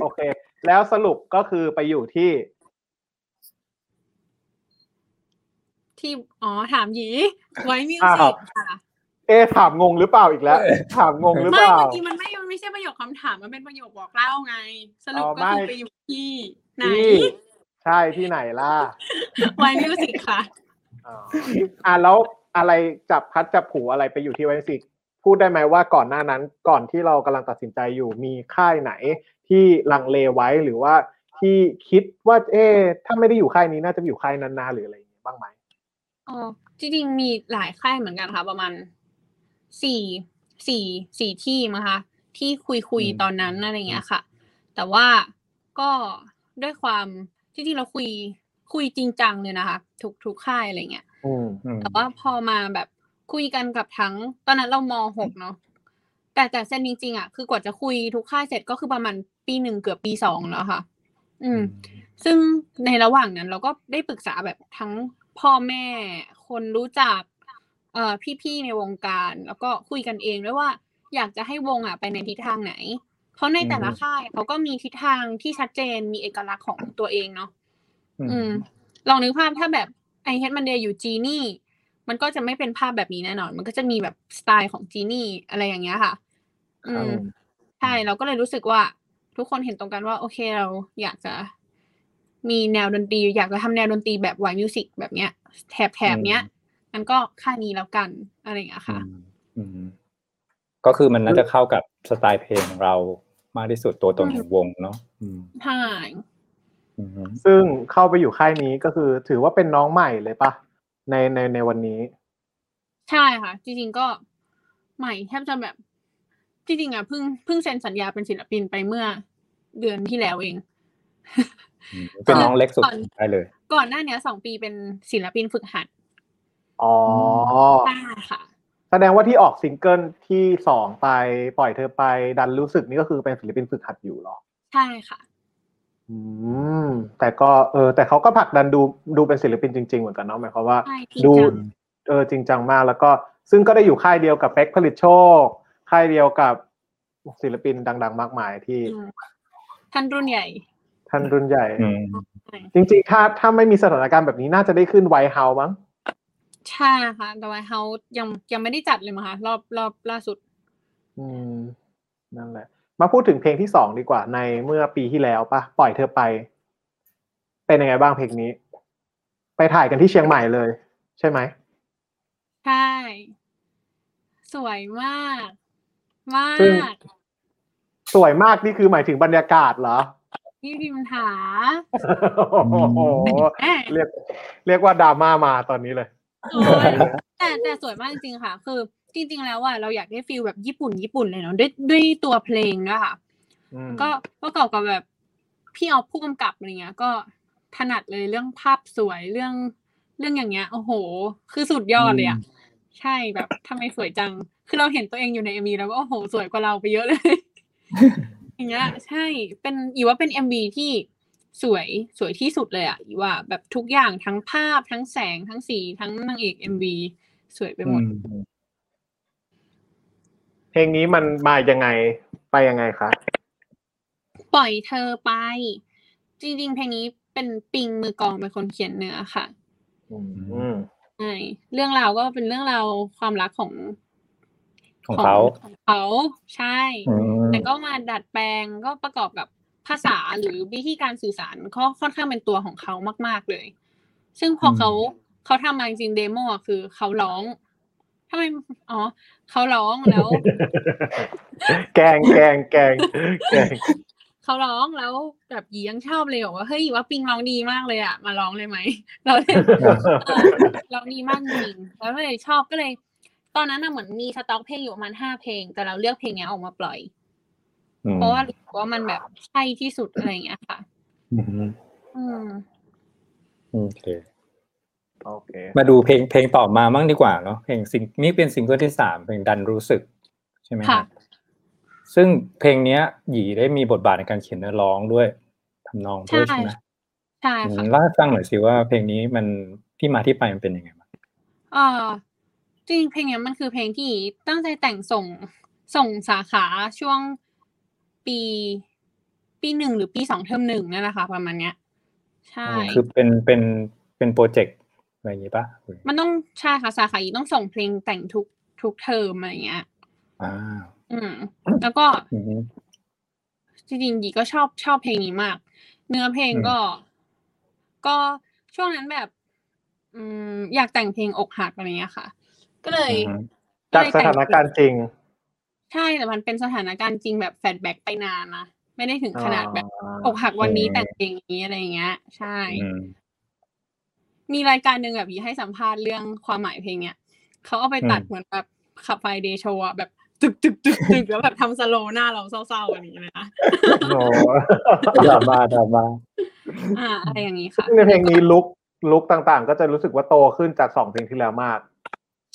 โอเคแล้วสรุปก็คือไปอยู่ที่ถามหยีไว้มิวสิกค่ะถามงงหรือเปล่าอีกแล้วถามงงหรือเปล่าไม่มันไม่ใช่ประโยคคำถามมันเป็นประโยคบอกเล่าไงสรุปก็คือไปอยู่ที่ไหนใช่ที่ไหนล่ะไว้มิวสิกค่ะแล้วอะไรจับพัดจับผูอะไรไปอยู่ที่ไว้มิวสิกพูดได้ไหมว่าก่อนหน้านั้นก่อนที่เรากำลังตัดสินใจอยู่มีค่ายไหนที่ลังเลไว้หรือว่าที่คิดว่าถ้าไม่ได้อยู่ค่ายนี้น่าจะอยู่ค่ายนานๆหรืออะไรอย่างเงี้ยบ้างไหมจริงๆมีหลายค่ายเหมือนกันค่ะประมาณสี่ที่มั้งคะที่คุยตอนนั้นอะไรเงี้ยค่ะแต่ว่าก็ด้วยความที่เราคุยจริงจังเลยนะคะทุกค่ายอะไรเงี้ยแต่ว่าพอมาแบบคุยกันกับทั้งตอนนั้นเราม.6 เนาะแต่เส้นจริงๆอ่ะคือกว่าจะคุยทุกค่ายเสร็จก็คือประมาณปี1เกือบปี2แล้วค่ะซึ่งในระหว่างนั้นเราก็ได้ปรึกษาแบบทั้งพ่อแม่คนรู้จักพี่ๆในวงการแล้วก็คุยกันเองด้วยว่าอยากจะให้วงอ่ะไปในทิศทางไหนเพราะในแต่ละค่ายเขาก็มีทิศทางที่ชัดเจนมีเอกลักษณ์ของตัวเองเนาะลองนึกภาพถ้าแบบไอเฮดมันเดย์อยู่จีนี่มันก็จะไม่เป็นภาพแบบนี้แน่นอนมันก็จะมีแบบสไตล์ของจีนี่อะไรอย่างเงี้ยค่ะใช่เราก็เลยรู้สึกว่าทุกคนเห็นตรงกันว่าโอเคเราอยากจะมีแนวดนตรีอยากจะทำแนวดนตรีแบบ White Music แบบเนี้ยแถบเนี้ยมันก็ค่านี้แล้วกันอะไรอย่างเงี้ยค่ะก็คือมันน่าจะเข้ากับสไตล์เพลงของเรามากที่สุดตัวตนของวงเนาะใช่ซึ่งเข้าไปอยู่ค่ายนี้ก็คือถือว่าเป็นน้องใหม่เลยปะในวันนี้ใช่ค่ะจริงๆก็ใหม่แทบจะแบบจริงๆอ่ะเพิ่งเซ็นสัญญาเป็นศิลปินไปเมื่อเดือนที่แล้วเองเป็นน้องเล็กสุดได้เลยก่อนหน้านี้2ปีเป็นศิลปินฝึกหัดอ๋อใช่ค่ะแสดงว่าที่ออกซิงเกิลที่2ไปปล่อยเธอไปดันรู้สึกนี่ก็คือเป็นศิลปินฝึกหัดอยู่หรอใช่ค่ะแต่ก็แต่เขาก็ผลักดันดูเป็นศิลปินจริงๆเหมือนกันเนาะหมายความว่าดูจริงจังมากแล้วก็ซึ่งก็ได้อยู่ค่ายเดียวกับเป๊กผลิตโชคค่ายเดียวกับศิลปินดังๆมากมายที่ท่านรุ่นใหญ่จริงๆถ้าไม่มีสถานการณ์แบบนี้น่าจะได้ขึ้นไวท์เฮาส์มั้งใช่ค่ะแต่ไวท์เฮาส์ยังไม่ได้จัดเลยมั้งคะรอบล่าสุดนั่นแหละมาพูดถึงเพลงที่2ดีกว่าในเมื่อปีที่แล้วป่ะปล่อยเธอไปเป็นยังไงบ้างเพลงนี้ไปถ่ายกันที่เชียงใหม่เลยใช่ไหมใช่สวยมากมากสวยมากนี่คือหมายถึงบรรยากาศเหรอพี่พิมถาเรียกว่าดราม่ามาตอนนี้เลยแต่สวยมากจริงๆค่ะคือจริงๆแล้วอ่ะเราอยากได้ฟีลแบบญี่ปุ่นเลยเนาะด้วยตัวเพลงด้วยค่ะก็ประกอบกับแบบพี่เอาผู้กำกับอะไรเงี้ยก็ถนัดเลยเรื่องภาพสวยเรื่องอย่างเงี้ยโอ้โหคือสุดยอดเลยอ่ะใช่แบบทำไมสวยจังคือเราเห็นตัวเองอยู่ในMVแล้วก็โอ้โหสวยกว่าเราไปเยอะเลย อย่างเงี้ยใช่เป็นอีว่าเป็น MV ที่สวยที่สุดเลยอ่ะอีว่าแบบทุกอย่างทั้งภาพทั้งแสงทั้งสีทั้งนางเอก MV สวยไปหมดเพลงนี้มันมายังไงไปยังไงคะปล่อยเธอไปจริงๆเพลงนี้เป็นปิงมือกองเป็นคนเขียนเนื้อค่ะใช่เรื่องราวก็เป็นเรื่องราวความรักของเขาใช่แต่ก็มาดัดแปลงก็ประกอบกับภาษาหรือวิธีการสื่อสารก็ค่อนข้างเป็นตัวของเขามากๆเลยซึ่งพอเขาทำมาจริงเดโมคือเขาร้องทำไมอ๋อเขาร้องแล้วแกงเขาร้องแล้วแบบหยียังชอบเลยบอกว่าเฮ้ยว่าปิงร้องดีมากเลยอ่ะมาร้องเลยไหมเราเลยร้องดีมากจริงแล้วเลยชอบก็เลยตอนนั้นน่ะเหมือนมีสต็อกเพลงอยู่ประมาณ5เพลงแต่เราเลือกเพลงนี้ออกมาปล่อยเพราะว่ามันแบบใช่ที่สุดอะไรอย่างเงี้ยค่ะโอเคมาดูเพลงต่อมามั่งดีกว่าเนาะเพลงซิงนี่เป็นซิงเกิลที่3เพลงดันรู้สึกใช่ไหมครับซึ่งเพลงนี้หยีได้มีบทบาทในการเขียนเนื้อร้องด้วยทำนองด้วยใช่ไหมใช่ค่ะเล่าให้ฟังหน่อยสิว่าเพลงนี้มันที่มาที่ไปมันเป็นยังไงบ้างจริงเพลงนี้มันคือเพลงที่ตั้งใจแต่งส่งสาขาช่วงปี 1หรือปี 2เทอม1นั่นแหละค่ะประมาณเนี้ยใช่คือเป็นโปรเจกต์อะไรอย่างงี้ป่ะมันต้องใช่ค่ะสาขาหยีต้องส่งเพลงแต่งทุกเทอมอะไรอย่างเงี้ยแล้วก็จริงๆหยีก็ชอบเพลงนี้มากเนื้อเพลงก็ช่วงนั้นแบบอยากแต่งเพลงอกหักอะไรเงี้ยค่ะก็เลยจากสถานการณ์จริงใช่แต่มันเป็นสถานการณ์จริงแบบแฟลชแบ็กไปนานนะไม่ได้ถึงขนาดแบบอกหักวันนี้แต่งเพลงนี้อะไรเงี้ยใช่มีรายการนึงแบบหยีให้สัมภาษณ์เรื่องความหมายเพลงเนี้ยเขาเอาไปตัดเหมือนแบบขับไฟเดโชว์แบบตึกแล้วแบบทำสโลว์หน้าเราเศร้าๆอะไรอย่างเงี้ยนะโอ้ดราม่าอะไรอย่างงี้ค่ะในเพลงนี้ลุกต่างๆก็จะรู้สึกว่าโตขึ้นจาก2เพลงที่แล้วมาก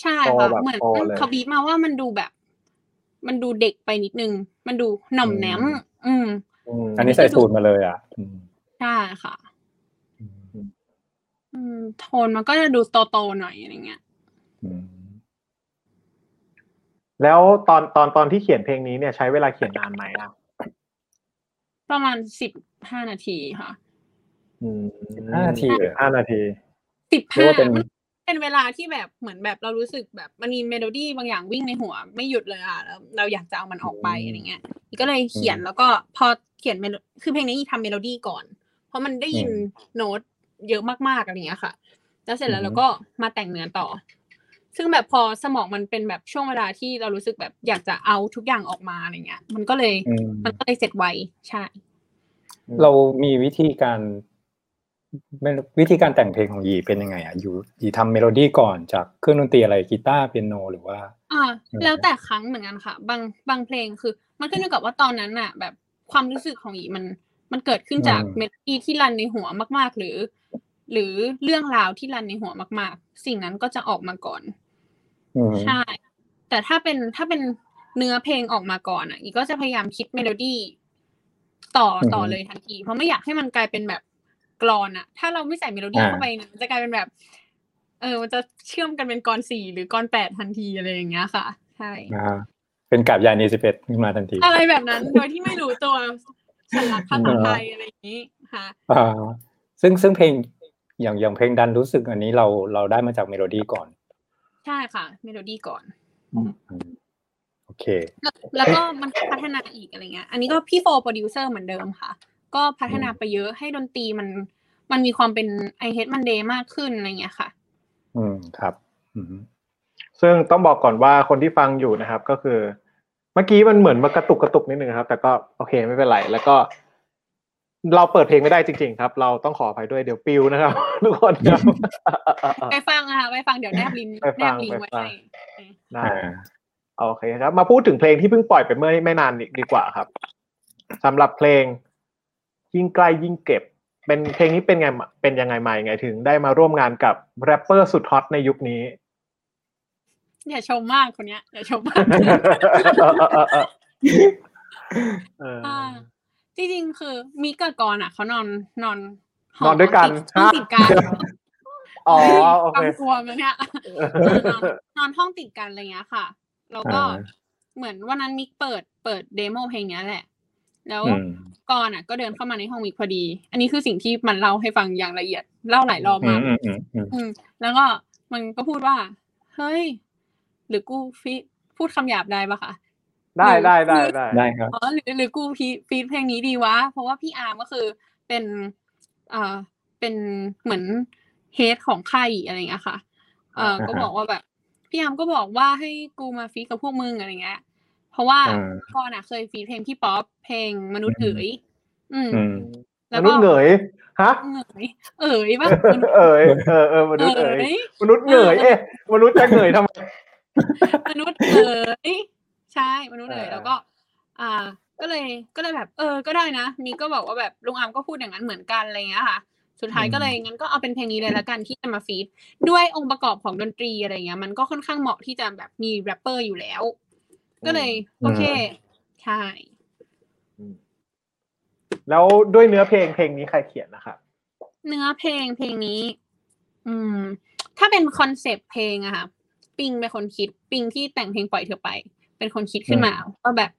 ใช่ค่ะเหมือนเขาบีบมาว่ามันดูแบบมันดูเด็กไปนิดนึงมันดูหน่อมแหนมอันนี้ใส่สูตรมาเลยอ่ะใช่ค่ะโทนมันก็จะดูโตๆหน่อยอะไรเงี้ยแล้วตอนที่เขียนเพลงนี้เนี่ยใช้เวลาเขียนนานไหมอ่ะประมาณ15นาทีค่ะ15 นาทีเป็นเวลาที่แบบเหมือนแบบเรารู้สึกแบบมันมีเมโลดี้บางอย่างวิ่งในหัวไม่หยุดเลยอ่ะแล้วเราอยากจะเอามันออกไปอะไรเงี้ยก็เลยเขียนแล้วก็พอเขียนคือเพลงนี้ทำเมโลดี้ก่อนเพราะมันได้ยินโน้ตเยอะมากๆอะไรเงี้ยค่ะแล้วเสร็จแล้วเราก็มาแต่งเนื้อต่อซึ่งแบบพอสมองมันเป็นแบบช่วงเวลาที่เรารู้สึกแบบอยากจะเอาทุกอย่างออกมาอะไรเงี้ยมันก็เลยเสร็จไวใช่เรามีวิธีการแต่งเพลงของหยีเป็นยังไงอ่ะหยีทำเมโลดี้ก่อนจากเครื่องดนตรีอะไรกีตาร์เปียโนหรือว่าแล้วแต่ครั้งเหมือนกันค่ะบางเพลงคือมันขึ้นอยู่กับว่าตอนนั้นน่ะแบบความรู้สึกของหยีมันเกิดขึ้นจากเมโลดี้ที่รันในหัวมากๆหรือเรื่องราวที่รันในหัวมากๆสิ่งนั้นก็จะออกมาก่อนใช่แต่ถ้าเป็นเนื้อเพลงออกมาก่อนอ่ะอีก็จะพยายามคิดเมโลดี้ต่อเลยทันทีเพราะไม่อยากให้มันกลายเป็นแบบกลอนอ่ะถ้าเราไม่ใส่เมโลดี้เข้าไปมันจะกลายเป็นแบบมันจะเชื่อมกันเป็นกลอน4หรือกลอน8ทันทีอะไรอย่างเงี้ยค่ะใช่เป็นกาบยานี11ขึ้นมาทันทีอะไรแบบนั้นโดยที่ไม่รู้ตัวสลักภาษาไทยอะไรอย่างงี้ค่ะซึ่งเพลงอย่างเพลงดันรู้สึกอันนี้เราได้มาจากเมโลดี้ก่อนใช่ค่ะเมโลดี้ก่อนโอเคแล้วก็มันพัฒนาอีกอะไรเงี้ยอันนี้ก็พี่โฟโปรดิวเซอร์เหมือนเดิมค่ะก็พัฒนาไปเยอะให้ดนตรีมันมีความเป็น I Hate Monday มากขึ้นอะไรเงี้ยค่ะครับซึ่งต้องบอกก่อนว่าคนที่ฟังอยู่นะครับก็คือเมื่อกี้มันเหมือนมากระตุกนิดนึงครับแต่ก็โอเคไม่เป็นไรแล้วก็เราเปิดเพลงไม่ได้จริงๆครับเราต้องขออภัยด้วยเดี๋ยวปิวนะครับทุกคนไปฟังเดี๋ยวแนบลิงก์ไว้ให้ได้โอเคครับมาพูดถึงเพลงที่เพิ่งปล่อยไปเมื่อไม่นานดีกว่าครับสำหรับเพลงยิ่งใกล้ยิ่งเก็บเป็นเพลงนี้เป็นยังไงมายังไงถึงได้มาร่วมงานกับแรปเปอร์สุดฮอตในยุคนี้อย่าชมมากคนเนี้ยอย่าชมมาก จริงๆคือมิกกับกรณ์อ่ะเขานอนด้วยกันติดกันอ๋อโอเคกลัวมั้ยเนี่ยนอนห้องติดกันอะไรเงี้ยค่ะแล้วก็เหมือนวันนั้นมิกเปิดเดโมเพลงเนี้ยแหละแล้วกรณ์อ่ะก็เดินเข้ามาในห้องมิกพอดีอันนี้คือสิ่งที่มันเล่าให้ฟังอย่างละเอียดเล่าหลายรอบมากแล้วก็มันก็พูดว่าเฮ้ยหรือกูพูดคำหยาบได้ปะคะได้ครับอ๋อหรือกูฟีดเพลงนี้ดีวะเพราะว่าพี่อาร์มก็คือเป็นเหมือนเฮดของค่ายอะไรอย่างเงี้ยค่ะก็บอกว่าแบบพี่อาร์มก็บอกว่าให้กูมาฟีดกับพวกมึงอะไรเงี้ยเพราะว่าก่อนน่ะเคยฟีดเพลงพี่ป๊อปเพลงมนุษย์เหยแล้วก็มนุษย์เหยฮะเหยป่ะมนุษย์เหยมนุษย์เหยเอ๊ะมนุษย์จะเหยทำไมมนุษย์เหยใช่มนุษย์เหยแล้วก็ก็เลยแบบก็ได้นะมีก็บอกว่าแบบลุงอามก็พูดอย่างนั้นเหมือนกันอะไรเงี้ยค่ะสุดท้ายก็เลยงั้นก็เอาเป็นเพลงนี้เลยละกันที่จะมาฟีดด้วยองค์ประกอบของดนตรีอะไรเงี้ยมันก็ค่อนข้างเหมาะที่จะแบบมีแรปเปอร์อยู่แล้วก็เลยโอเคใช่แล้วด้วยเนื้อเพลงนี้ใครเขียนนะครับเนื้อเพลงนี้ถ้าเป็นคอนเซปต์เพลงอะค่ะปิงเป็นคนคิดปิงที่แต่งเพลงปล่อยเธอไปเป็นคนคิดขึ้นมาก็แบบ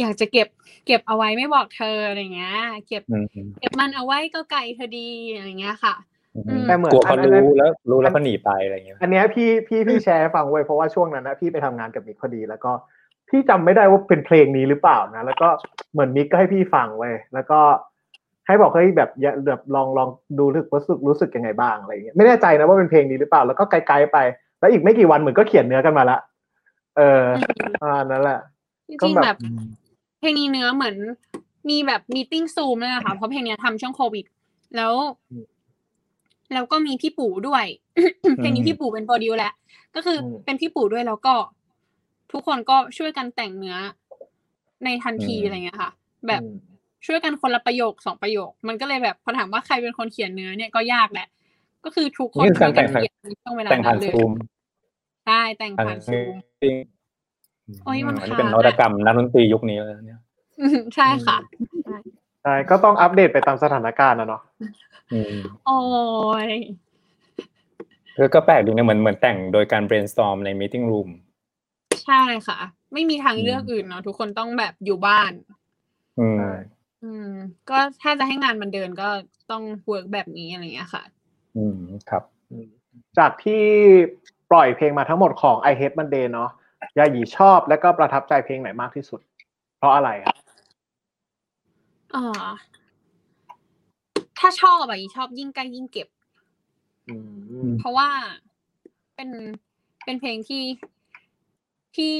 อยากจะเก็บเอาไว้ไม่บอกเธออะไรเงี้ยเก็บมันเอาไว้ก็ไกลเธอดีอะไรเงี้ยค่ะแต่เหมือนกลัวเขารู้แล้วก็หนีไปอะไรเงี้ยอันเนี้ยพี่แชร์ฟังไว้เพราะว่าช่วงนั้นนะพี่ไปทำงานกับมิกพอดีแล้วก็พี่จำไม่ได้ว่าเป็นเพลงนี้หรือเปล่านะแล้วก็เหมือนมิกก็ให้พี่ฟังไว้แล้วก็ให้บอกเฮ้ยแบบลองดูรู้สึกยังไงบ้างอะไรเงี้ยไม่แน่ใจนะว่าเป็นเพลงนี้หรือเปล่าแล้วก็ไกลๆไปแล้วอีกไม่กี่วันเหมือนก็เขียนเนื้อกันมาละนั่นแหละจริงๆแบบเพลงนี้เนื้อเหมือนมีแบบมีตติ้งซูมเลยนะคะเพราะเพลงนี้ทำช่วงโควิดแล้วก็มีพี่ปู่ด้วย เพลงนี้พี่ปู่เป็นโปรดิวแหละก็คือเป็นพี่ปู่ด้วยแล้วก็ทุกคนก็ช่วยกันแต่งเนื้อในทันทีอะไรเงี้ยค่ะแบบช่วยกันคนละประโยค2ประโยคมันก็เลยแบบพอถามว่าใครเป็นคนเขียนเนื้อเนี่ยก็ยากแหละก็คือทุกคนช่วยกันเขียนช่วงเวลานั้นเลยใช่แต่งผ่านซูมโอ้ยมันเป็นนวัตกรรมนักดนตรียุคนี้แล้วเนี่ยใช่ค่ะใช่ก็ต้องอัปเดตไปตามสถานการณ์นะเนาะโอ้ยคือก็แปลกดูเนี่ยเหมือนแต่งโดยการ brainstorm ใน meeting room ใช่ค่ะไม่มีทางเลือกอื่นเนาะทุกคนต้องแบบอยู่บ้านก็ถ้าจะให้งานมันเดินก็ต้อง work แบบนี้อะไรเงี้ยค่ะครับจากที่ปล่อยเพลงมาทั้งหมดของ I Hate Monday เนาะยายีชอบแล้วก็ประทับใจเพลงไหนมากที่สุดเพราะอะไรครับถ้าชอบยีชอบยิ่งใกล้ยิ่งเก็บเพราะว่าเป็นเพลงที่ยี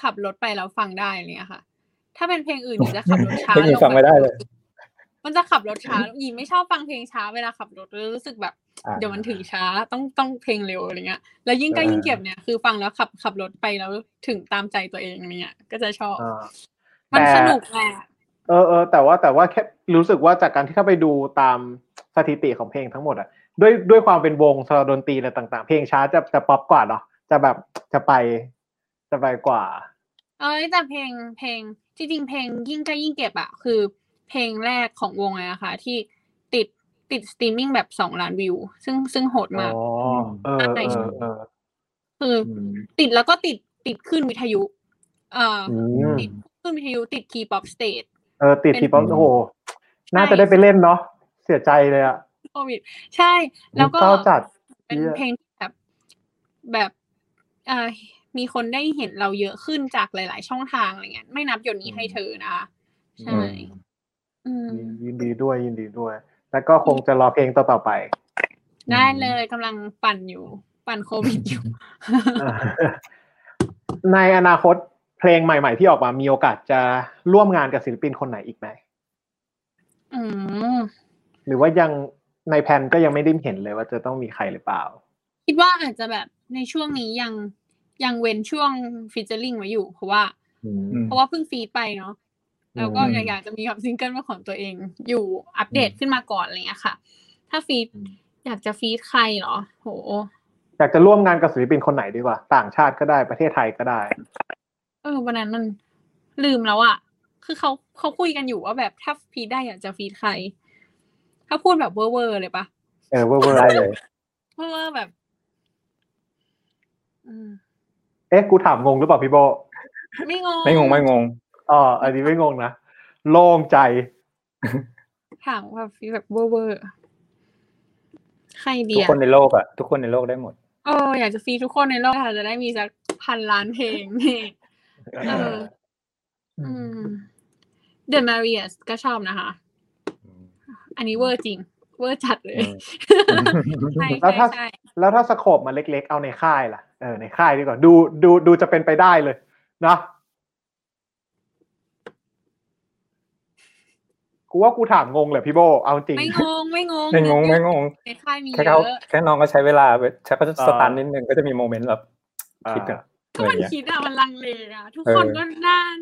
ขับรถไปแล้วฟังได้เลยค่ะถ้าเป็นเพลงอื่นยีจะขับรถช้าลงฟังไม่ได้เลยมันจะขับรถช้ายีไม่ชอบฟังเพลงช้าเวลาขับรถรู้สึกแบบเดี๋ยวมันถึงช้าต้องเพลงเร็วอะไรเงี้ยแล้วยิ่งใกล้ยิ่งเก็บเนี่ยคือฟังแล้วขับรถไปแล้วถึงตามใจตัวเองเนี่ยก็จะชอบมันสนุกแหละแต่ว่าแค่รู้สึกว่าจากการที่เข้าไปดูตามสถิติของเพลงทั้งหมดอ่ะด้วยความเป็นวงดนตรีอะไรต่างๆเพลงช้าจะป๊อปกว่าเนาะจะแบบจะไปกว่าแต่เพลงจริงๆเพลงยิ่งใกล้ยิ่งเก็บอ่ะคือเพลงแรกของวงเลยนะคะที่ติดสตรีมมิ่งแบบ2 ล้านวิวซึ่งโหดมากคือติดแล้วก็ติดขึ้นวิทยุติดขึ้นวิทยุติด K-pop Stage ติด K-pop โอ้โหน่าจะได้ไปเล่นเนาะเสียใจเลยอ่ะโควิดใช่แล้วก็เป็นเพลงแบบมีคนได้เห็นเราเยอะขึ้นจากหลายๆช่องทางอะไรเงี้ยไม่นับหยดนี้ให้เธอนะคะใช่ยินดีด้วยแล้วก็คงจะรอเพลงต่อไปได้เลยกำลังปั่นโควิดอยู่ในอนาคตเพลงใหม่ๆที่ออกมามีโอกาสจะร่วมงานกับศิลปินคนไหนอีกไหมหรือว่ายังในแผนก็ยังไม่ได้เห็นเลยว่าจะต้องมีใครหรือเปล่าคิดว่าอาจจะแบบในช่วงนี้ยังเว้นช่วงฟีเจอริ่งไว้อยู่เพราะว่าเพิ่งฟีดไปเนาะแล้วก็อยากจะมีแบบซิงเกิลเป็นของตัวเองอยู่อัปเดตขึ้นมาก่อนอะไรเงี้ยค่ะถ้าฟีดอยากจะฟีดใครเหรอโหอยากจะร่วมงานกับศิลปินคนไหนดีกว่าต่างชาติก็ได้ประเทศไทยก็ได้วันนั้นมัน ลืมแล้วอ่ะคือเขาคุยกันอยู่ว่าแบบถ้าฟีดได้อยากจะฟีดใครถ้าพูดแบบเว่อร์เลยปะเว่อร์ได้เลยเว่อร์แบบเอ๊ะกูถามงงหรือเปล่าพี่โบไม่งงอ๋ออันนี้ไม่งงนะโล่งใจถามว่าฟีดแบบเว่อร์ใครดีทุกคนในโลกอ่ะทุกคนในโลกได้หมดอยากจะฟีดทุกคนในโลกค่ะจะได้มีสักพันล้านเพลงนี่The Marias ก็ชอบนะคะอันนี้เวอร์จริงเวอร์จัดเลยแล้วถ้าสโคปมาเล็กๆเอาในค่ายล่ะในค่ายดีกว่าดูจะเป็นไปได้เลยนะกูว่ากูถามงงแหละพี่โบเอาจริงไม่งงในค่ายมีเยอะแค่น้องก็ใช้เวลาใช้ก็จะสตันนิดนึงก็จะมีโมเมนต์แบบคิดกันถ้ามันคิดอะมันลังเลอะทุกคนก็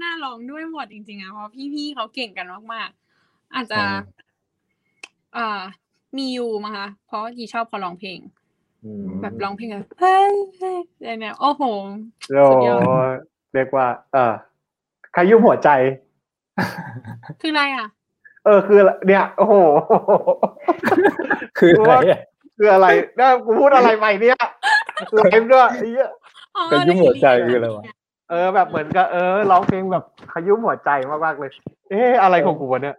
น่าลองด้วยหมดจริงๆอะเพราะพี่ๆเขาเก่งกันมากๆอาจจะมีอยู่มั้งคะเพราะกี่ชอบเขาร้องเพลงแบบร้องเพลงแบบเฮ้ยอะไรเนี่ยโอ้โหสุดยอดเรียกว่าขยุ่มหัวใจคืออะไรอะคือเนี่ยโอ้โหคืออะไรได้กูพูดอะไรไปเนี่ยไลฟ์ด้วยไอ้เหี้ยขยุ้มหัวใจคืออะไรวะแบบเหมือนกับร้องเพลงแบบขยุ้มหัวใจมากๆเลยอะไรของกูวะเนี่ย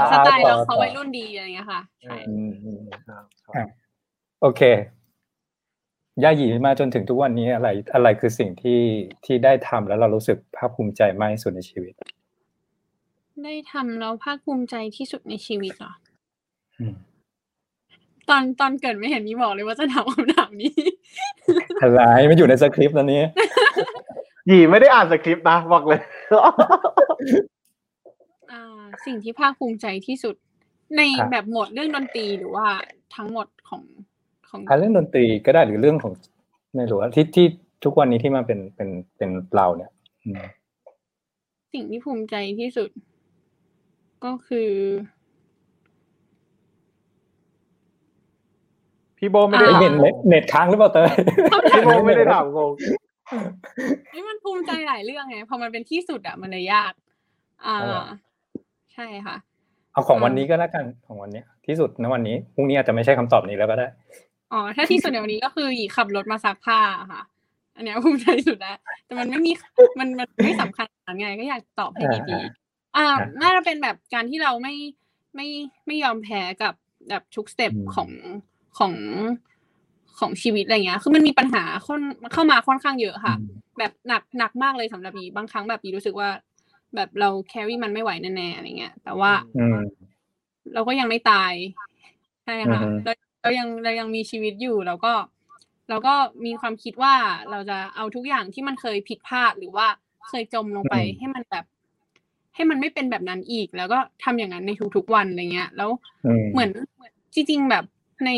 สไตล์เราเขาวัยรุ่นดีอะไรเงี้ยค่ะใช่โอเคย่าหยีมาจนถึงทุกวันนี้อะไรคือสิ่งที่ได้ทำแล้วเรารู้สึกภาคภูมิใจมากที่สุดในชีวิตได้ทำแล้วภาคภูมิใจที่สุดในชีวิตเหรอตอนเกิดไม่เห็นมีบอกเลยว่าจะถามคำถามนี้อะไรไม่อยู่ในสคริปต์ตอนนี้หยีไม่ได้อ่านสคริปต์นะบอกเลยสิ่งที่ภาคภูมิใจที่สุดในแบบหมดเรื่องดนตรีหรือว่าทั้งหมดของเรื่องดนตรีก็ได้หรือเรื่องของไม่รู้ที่ทุกวันนี้ที่มาเป็นเราเนี่ยสิ่งที่ภูมิใจที่สุดก็คือพี่โบไม่ได้เน็ตค้างหรือเปล่าเตยพี่โบไม่ได้ถามงงนี่มันภูมิใจหลายเรื่องไงพอมันเป็นที่สุดอ่ะมันเลยยากใช่ค่ะเอาของวันนี้ก็แล้วกันของวันนี้ที่สุดในวันนี้พรุ่งนี้อาจจะไม่ใช่คำตอบนี้แล้วก็ได้ถ้าที่สุดในวันนี้ก็คือหยีขับรถมาซักผ้าค่ะอันนี้ภูมิใจสุดแล้วแต่มันไม่มีมันไม่สำคัญไงก็อยากตอบให้ดีๆน่าจะเป็นแบบการที่เราไม่ยอมแพ้กับแบบทุกสเต็ปของชีวิตอะไรเงี้ยคือมันมีปัญหาเข้ามาค่อนข้างเยอะค่ะแบบหนักมากเลยสำหรับบีบางครั้งแบบบีรู้สึกว่าแบบเราแครี่มันไม่ไหวแน่ๆอะไรเงี้ยแต่ว่าเราก็ยังไม่ตายใช่ค่ะเรายังมีชีวิตอยู่เราก็มีความคิดว่าเราจะเอาทุกอย่างที่มันเคยผิดพลาดหรือว่าเคยจมลงไปให้มันแบบให้มันไม่เป็นแบบนั้นอีกแล้วก็ทำอย่างนั้นในทุกๆวันอะไรเงี้ยแล้วเหมือนจริงๆแบบใน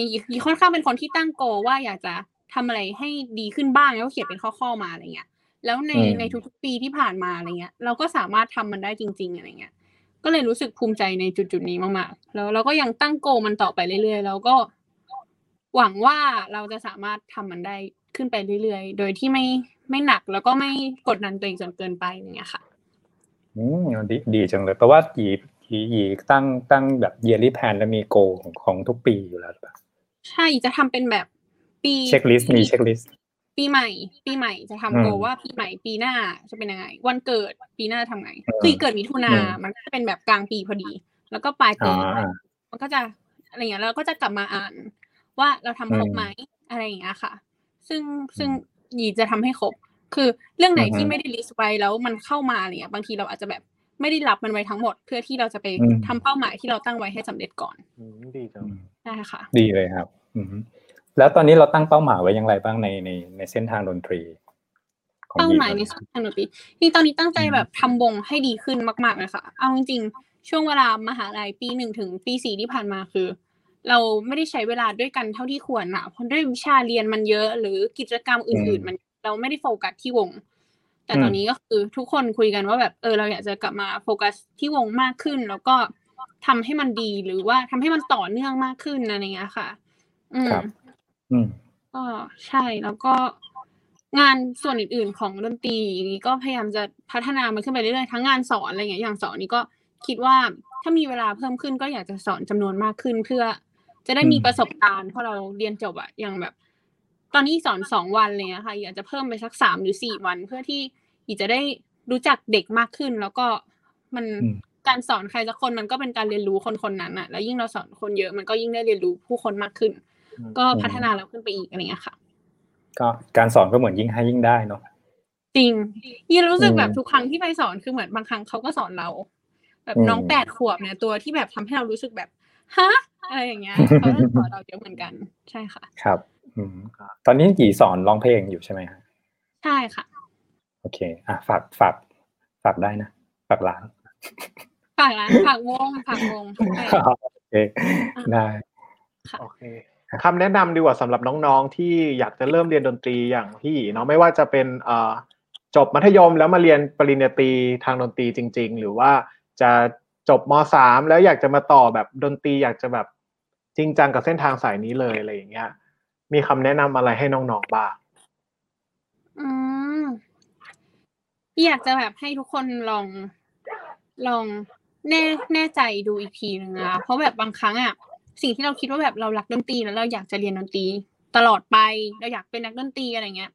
ค่อนข้างเป็นคนที่ตั้งโกว่าอยากจะทำอะไรให้ดีขึ้นบ้างแล้วเขียนเป็นข้อๆมาอะไรเงี้ยแล้วในทุกๆปีที่ผ่านมาอะไรเงี้ยเราก็สามารถทำมันได้จริงๆอะไรเงี้ยก็เลยรู้สึกภูมิใจในจุดๆนี้มากๆแล้วเราก็ยังตั้งโกมันต่อไปเรื่อยๆแล้วก็หวังว่าเราจะสามารถทำมันได้ขึ้นไปเรื่อยๆโดยที่ไม่หนักแล้วก็ไม่กดดันตัวเองจนเกินไปอย่างเงี้ยค่ะดีจังเลยเพราะว่าหยีตั้งแบบเยลลี่แพนแล้วมีโกของทุกปีอยู่แล้วป่ะใช่จะทำเป็นแบบปีเช็คลิสต์มีเช็คลิสต์ปีใหม่จะทำโกว่าปีใหม่ปีหน้าจะเป็นยังไงวันเกิดปีหน้าทำไงคือเกิดมิถุนามันก็จะเป็นแบบกลางปีพอดีแล้วก็ปลายปีมันก็จะอะไรอย่างเงี้ยแล้วก็จะกลับมาอ่านว่าเราทำครบไหมอะไรอย่างเงี้ยค่ะซึ่งหยีจะทำให้ครบคือเรื่องไหนที่ไม่ได้ลิสต์ไว้แล้วมันเข้ามาอะไรเงี้ยบางทีเราอาจจะแบบไม่ได้รับมันไว้ทั้งหมดเพื่อที่เราจะไปทำเป้าหมายที่เราตั้งไว้ให้สำเร็จก่อนดีจังใช่ค่ะดีเลยครับแล้วตอนนี้เราตั้งเป้าหมายไว้อย่างไรบ้างในเส้นทางดนตรีเป้าหมายในเส้นทางดนตรีที่ตอนนี้ตั้งใจแบบทำวงให้ดีขึ้นมากๆเลยค่ะเอาจริงๆช่วงเวลามหาลัยปี1ถึงปี4ที่ผ่านมาคือเราไม่ได้ใช้เวลาด้วยกันเท่าที่ควรนะเพราะด้วยวิชาเรียนมันเยอะหรือกิจกรรมอื่นๆมันเราไม่ได้โฟกัสที่วงแต่ตอนนี้ก็คือทุกคนคุยกันว่าแบบเราอยากจะกลับมาโฟกัสที่วงมากขึ้นแล้วก็ทำให้มันดีหรือว่าทำให้มันต่อเนื่องมากขึ้นอะไรเงี้ยค่ะครับก็ใช่แล้วก็ งานส่วนอื่นๆของดนตรีนี้ก็พยายามจะพัฒนามันขึ้นไปเรื่อยๆทั้งงานสอนอะไรอย่างเงี้ยอย่างสอนนี้ก็คิดว่าถ้ามีเวลาเพิ่มขึ้นก็อยากจะสอนจำนวนมากขึ้นเพื่อจะได้มีประสบการณ์พอเราเรียนจบอะอย่างแบบตอนนี้สอน2วันเลยนะคะอยากจะเพิ่มไปสัก3หรือ4วันเพื่อที่อีจะได้รู้จักเด็กมากขึ้นแล้วก็มันการสอนใครสักคนมันก็เป็นการเรียนรู้คนๆนั้นน่ะแล้วยิ่งเราสอนคนเยอะมันก็ยิ่งได้เรียนรู้ผู้คนมากขึ้นก็พัฒนาเราขึ้นไปอีกอะไรเงี้ยค่ะก็การสอนก็เหมือนยิ่งให้ยิ่งได้เนาะจริงยิ่งรู้สึกแบบทุกครั้งที่ไปสอนคือเหมือนบางครั้งเขาก็สอนเราแบบน้อง8ขวบเนี่ยตัวที่แบบทำให้เรารู้สึกแบบฮะอะไรอย่างเงี้ยเขาก็สอนเราเยอะเหมือนกันใช่ค่ะครับตอนนี้กี่สอนร้องเพลงอยู่ใช่ไหมคะใช่ค่ะโอเคอ่ะฝากได้นะฝากร้านฝากวงโอเคได้โอเคคำแนะนำดีกว่าสำหรับน้องๆที่อยากจะเริ่มเรียนดนตรีอย่างพี่เนาะไม่ว่าจะเป็นจบมัธยมแล้วมาเรียนปริญญาตรีทางดนตรีจริงๆหรือว่าจะจบม.3 แล้วอยากจะมาต่อแบบดนตรีอยากจะแบบจริงจังกับเส้นทางสายนี้เลยอะไรอย่างเงี้ยมีคำแนะนำอะไรให้น้องๆบ้างอยากจะแบบให้ทุกคนลองแน่ใจดูอีกทีนึงนะเพราะแบบบางครั้งอ่ะสิ่งที่เราคิดว่าแบบเรารักดนตรีแล้วเราอยากจะเรียนดนตรีตลอดไปเราอยากเป็นนักดนตรีอะไรเงี้ย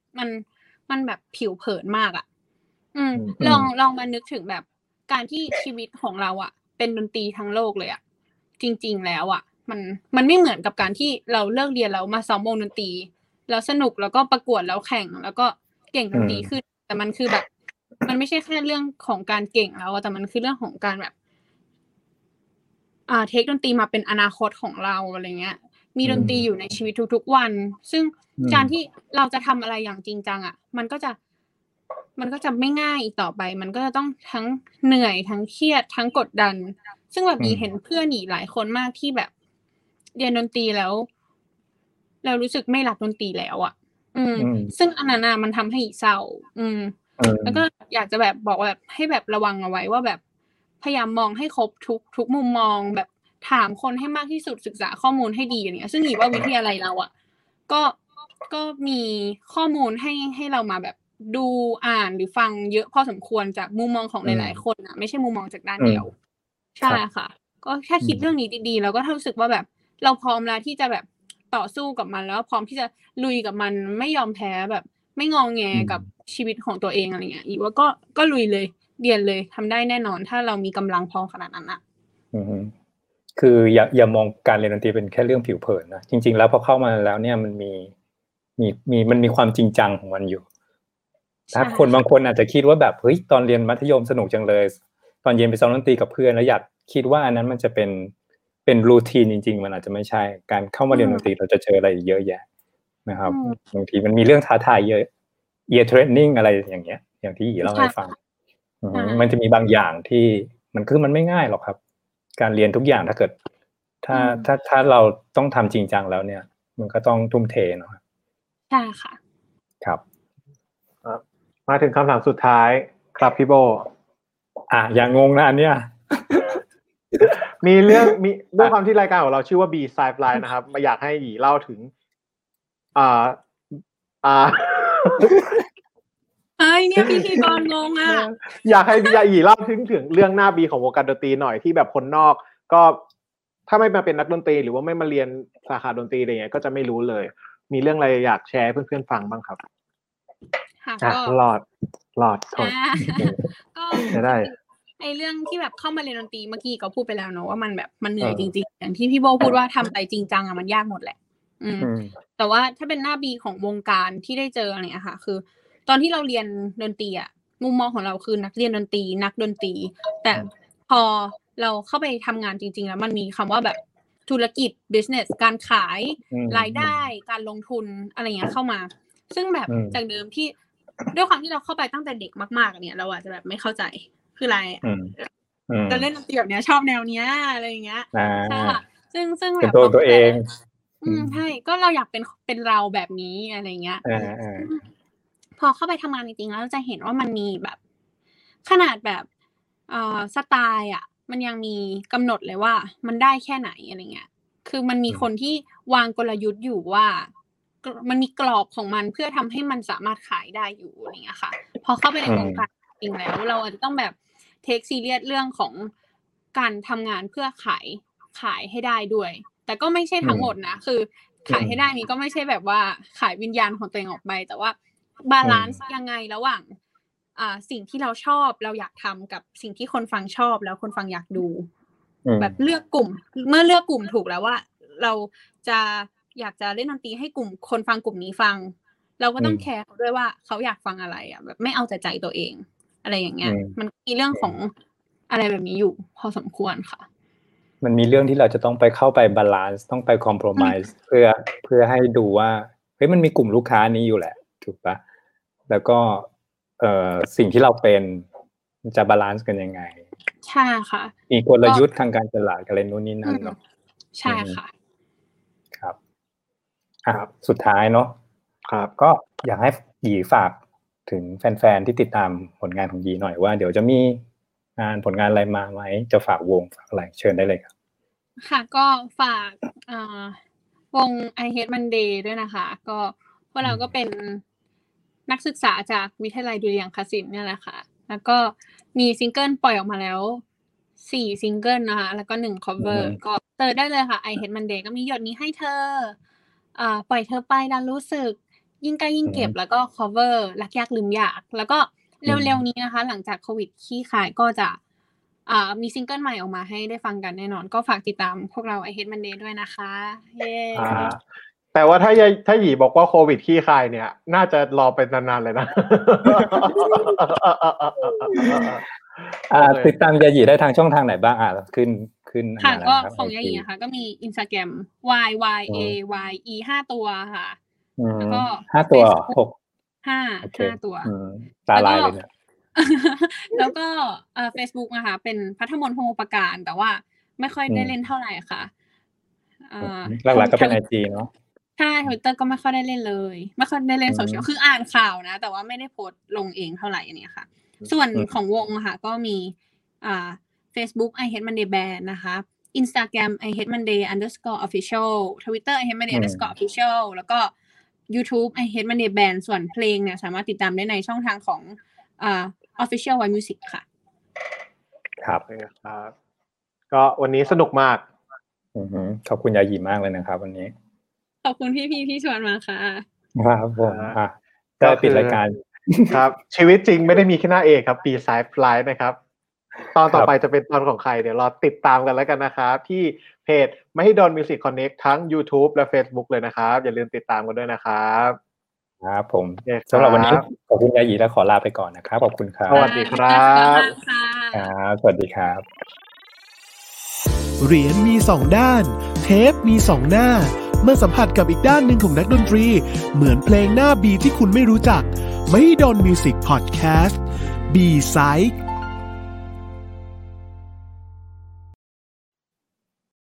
มันแบบผิวเผินมากอ่ะลองมานึกถึงแบบการที่ชีวิตของเราอ่ะเป็นดนตรีทั้งโลกเลยอ่ะจริงๆแล้วอ่ะมันไม่เหมือนกับการที่เราเลิกเรียนแล้วมาซ้อมวงดนตรีแล้วสนุกแล้วก็ประกวดแล้วแข่งแล้วก็เก่งดนตรีขึ้นแต่มันคือแบบมันไม่ใช่แค่เรื่องของการเก่งแล้วแต่มันคือเรื่องของการแบบเทคดนตรีมาเป็นอนาคตของเราอะไรเงี้ยมีดนตรีอยู่ในชีวิตทุกๆวันซึ่งการที่เราจะทำอะไรอย่างจริงจังอ่ะมันก็จะไม่ง่ายอีกต่อไปมันก็จะต้องทั้งเหนื่อยทั้งเครียดทั้งกดดันซึ่งแบบนี้เห็นเพื่อนหนีหลายคนมากที่แบบเรียนดนตรีแล้วเรารู้สึกไม่รักดนตรีแล้วอ่ะซึ่งอันนั้นมันทำให้เศร้าแล้วก็อยากจะแบบบอกแบบให้แบบระวังเอาไว้ว่าแบบพยายามมองให้ครบทุกมุมมองแบบถามคนให้มากที่สุดศึกษาข้อมูลให้ดีอย่างเงี้ยซึ่งหนีว่าวิทยาลัยเราอ่ะก็มีข้อมูลให้เรามาแบบดูอ่านหรือฟังเยอะพอสมควรจากมุมมองของหลายๆคนอ่ะไม่ใช่มุมมองจากด้านเดียวใช่ค่ะก็แค่คิดเรื่องนี้ดีๆแล้วก็รู้สึกว่าแบบเราพร้อมแล้วที่จะแบบต่อสู้กับมันแล้วพร้อมที่จะลุยกับมันไม่ยอมแพ้แบบไม่งอแงกับชีวิตของตัวเองอะไรเงี้ยอีกว่าก็ลุยเลยเรียนเลยทำได้แน่นอนถ้าเรามีกำลังพอขนาดนั้นนะคืออย่ามองการเรียนดนตรีเป็นแค่เรื่องผิวเผินนะจริงๆแล้วพอเข้ามาแล้วเนี่ยมันมีความจริงจังของมันอยู่ถ้าคนบางคนอาจจะคิดว่าแบบเฮ้ยตอนเรียนมัธยมสนุกจังเลยตอนเย็นไปซ้อมดนตรีกับเพื่อนแล้วอยากคิดว่าอันนั้นมันจะเป็นรูทีนจริงๆมันอาจจะไม่ใช่การเข้ามาเรียนดนตรีเราจะเจออะไรเยอะแยะนะครับบางทีมันมีเรื่องท้าทายเยอะear training อะไรอย่างเงี้ยอย่างที่เราให้ฟังมันจะมีบางอย่างที่มันไม่ง่ายหรอกครับการเรียนทุกอย่างถ้าเกิดถ้าเราต้องทำจริงจังแล้วเนี่ยมันก็ต้องทุ่มเทเนาะใช่ค่ะครับมาถึงคำถามสุดท้ายครับพี่โบอย่างงงนะอันเนี้ย มีด้วยความที่รายการของเราชื่อว่า B-Side Live นะครับมาอยากให้หยีเล่าถึงไอ้เนี่ยพิธีกรงงอ่ะอยากให้พี่หยีเล่าถึงเรื่องหน้าบีของวงการดนตรีหน่อยที่แบบคนนอกก็ถ้าไม่มาเป็นนักดนตรีหรือว่าไม่มาเรียนสาขาดนตรีอะไรเงี้ยก็จะไม่รู้เลยมีเรื่องอะไรอยากแชร์ให้เพื่อนๆฟังบ้างครับหลอดก็ได้ไอ้เรื่องที่แบบเข้ามาเรียนดนตรีเมื่อกี้ก็พูดไปแล้วเนาะว่ามันแบบมันเหนื่อยจริงๆอย่างที่พี่โบพูดว่าทำไปจริงจังอ่ะมันยากหมดแหละแต่ว่าถ้าเป็นหน้าบีของวงการที่ได้เจออะไรอย่างเงี้ยค่ะคือตอนที่เราเรียนดนตรีอ่ะมุมมองของเราคือนักเรียนดนตรีนักดนตรีแต่พอเราเข้าไปทำงานจริงๆแล้วมันมีคำว่าแบบธุรกิจ business การขายรายได้การลงทุนอะไรอย่างเงี้ยเข้ามาซึ่งแบบจากเดิมที่ด้วยความที่เราเข้าไปตั้งแต่เด็กมากๆเนี่ยเราอาจจะแบบไม่เข้าใจคืออะไรแต่เล่นดนตรีแบบเนี้ยชอบแนวเนี้ยอะไรอย่างเงี้ยใช่ค่ะซึ่งแบบตัวเองใช่ก็เราอยากเป็นเราแบบนี้อะไรเงี้ยพอเข้าไปทำงานจริงๆแล้วจะเห็นว่ามันมีแบบขนาดแบบสไตล์อ่ะมันยังมีกำหนดเลยว่ามันได้แค่ไหนอะไรเงี้ยคือมันมีคนที่วางกลยุทธ์อยู่ว่า มันมีกรอบของมันเพื่อทำให้มันสามารถขายได้อยู่อะไรเงี้ยค่ะพอเข้าไปในวงการจริงแล้วเราอาจจะต้องแบบเทคซีเรียสเรื่องของการทำงานเพื่อขายให้ได้ด้วยแต่ก็ไม่ใช่ทั้งหมดนะคือขายให้ได้นี่ก็ไม่ใช่แบบว่าขายวิญญาณของตัวเองออกไปแต่ว่าบาลานซ์ยังไงระหว่างสิ่งที่เราชอบเราอยากทำกับสิ่งที่คนฟังชอบแล้วคนฟังอยากดูแบบเลือกกลุ่มเมื่อเลือกกลุ่มถูกแล้วว่าเราจะอยากจะเล่นดนตรีให้กลุ่มคนฟังกลุ่มนี้ฟังเราก็ต้องแคร์เขาด้วยว่าเขาอยากฟังอะไรอ่ะแบบไม่เอาแต่ใจตัวเองอะไรอย่างเงี้ยมันมีเรื่องของอะไรแบบนี้อยู่พอสมควรค่ะมันมีเรื่องที่เราจะต้องไปเข้าไปบาลานซ์ต้องไปคอมโพรไมซ์เพื่อให้ดูว่าเฮ้ยมันมีกลุ่มลูกค้านี้อยู่แหละถูกปะแล้วก็สิ่งที่เราเป็นจะบาลานซ์กันยังไงใช่ค่ะมีกลยุทธ์ทางการตลาดอะไรนู่นนี่นั่นเนาะใช่ค่ะครับสุดท้ายเนาะครับก็อยากให้หยีฝากถึงแฟนๆที่ติดตามผลงานของหยีหน่อยว่าเดี๋ยวจะมีงานผลงานอะไรมาไหมจะฝากวงฝากอะไรเชิญได้เลยครับค่ะก็ฝากวง I Hate Monday ด้วยนะคะก็พวกเราก็เป็นนักศึกษาจากวิทยาลัยดุริยางคศิลป์เนี่ยแหละค่ะแล้วก็มีซิงเกิลปล่อยออกมาแล้ว4ซิงเกิลนะคะแล้วก็1 cover ก็เจอได้เลยค่ะ I Hate Monday ก็มีหยดนี้ให้เธอปล่อยเธอไปดันรู้สึกยิ่งใกล้ยิ่งเก็บแล้วก็ cover รักยากลืมยากแล้วก็เร็วๆนี้นะคะหลังจากโควิดขี้คายก็จะมีซิงเกิลใหม่ออกมาให้ได้ฟังกันแน่นอนก็ฝากติดตามพวกเรา I Hate Monday ด้วยนะคะเย้แต่ว่าถ้าหยีบอกว่าโควิดขี้คายเนี่ยน่าจะรอไปนานๆเลยนะติดตามยาหยีได้ทางช่องทางไหนบ้างขึ้นค่ะก็ของยาหยีนะคะก็มี Instagram YYAYE 5ตัวค่ะแล้วก็5ตัว6 5ตัวตาลายเลยเนี่ยแล้วก็Facebook นะคะเป็นพัทมนต์โฮมประการแต่ว่าไม่ค่อยได้เล่นเท่าไหร่ค่ะหลักๆก็เป็น IG เนาะใช่ Twitter ก็ไม่ค่อยได้เล่นเลยไม่ค่อยได้เล่นโซเชียลคืออ่านข่าวนะแต่ว่าไม่ได้โพสต์ลงเองเท่าไหร่อันนี้ค่ะส่วนของวงค่ะก็มีFacebook I Hate Monday Band นะคะ Instagram I Hate Monday _official Twitter I Hate Monday _official แล้วก็ YouTube I Hate Monday Band ส่วนเพลงเนี่ยสามารถติดตามได้ในช่องทางของOfficial White Music ค่ะครับก็วันนี้สนุกมากขอบคุณยาหยีมากเลยนะครับวันนี้ขอบคุณพี่ๆที่ชวนมาค่ะครับผมได้ปิดรายการครับชีวิตจริงไม่ได้มีแค่หน้าเอกครับB-Side Liveนะครับตอนต่อไปจะเป็นตอนของใครเดี๋ยวรอติดตามกันแล้วกันนะครับที่เพจ Mahidol Music Connect ทั้ง YouTube และ Facebook เลยนะครับอย่าลืมติดตามกันด้วยนะครับครับผมสำหรับวันนี้ขอบคุณยาหยีและขอลาไปก่อนนะครับขอบคุณครับสวัสดีครับครับสวัสดีครับเหรียญมี2ด้านเทปมี2หน้าเมื่อสัมผัสกับอีกด้านหนึ่งของนักดนตรีเหมือนเพลงหน้าบีที่คุณไม่รู้จักMahidol Music Podcast B-Side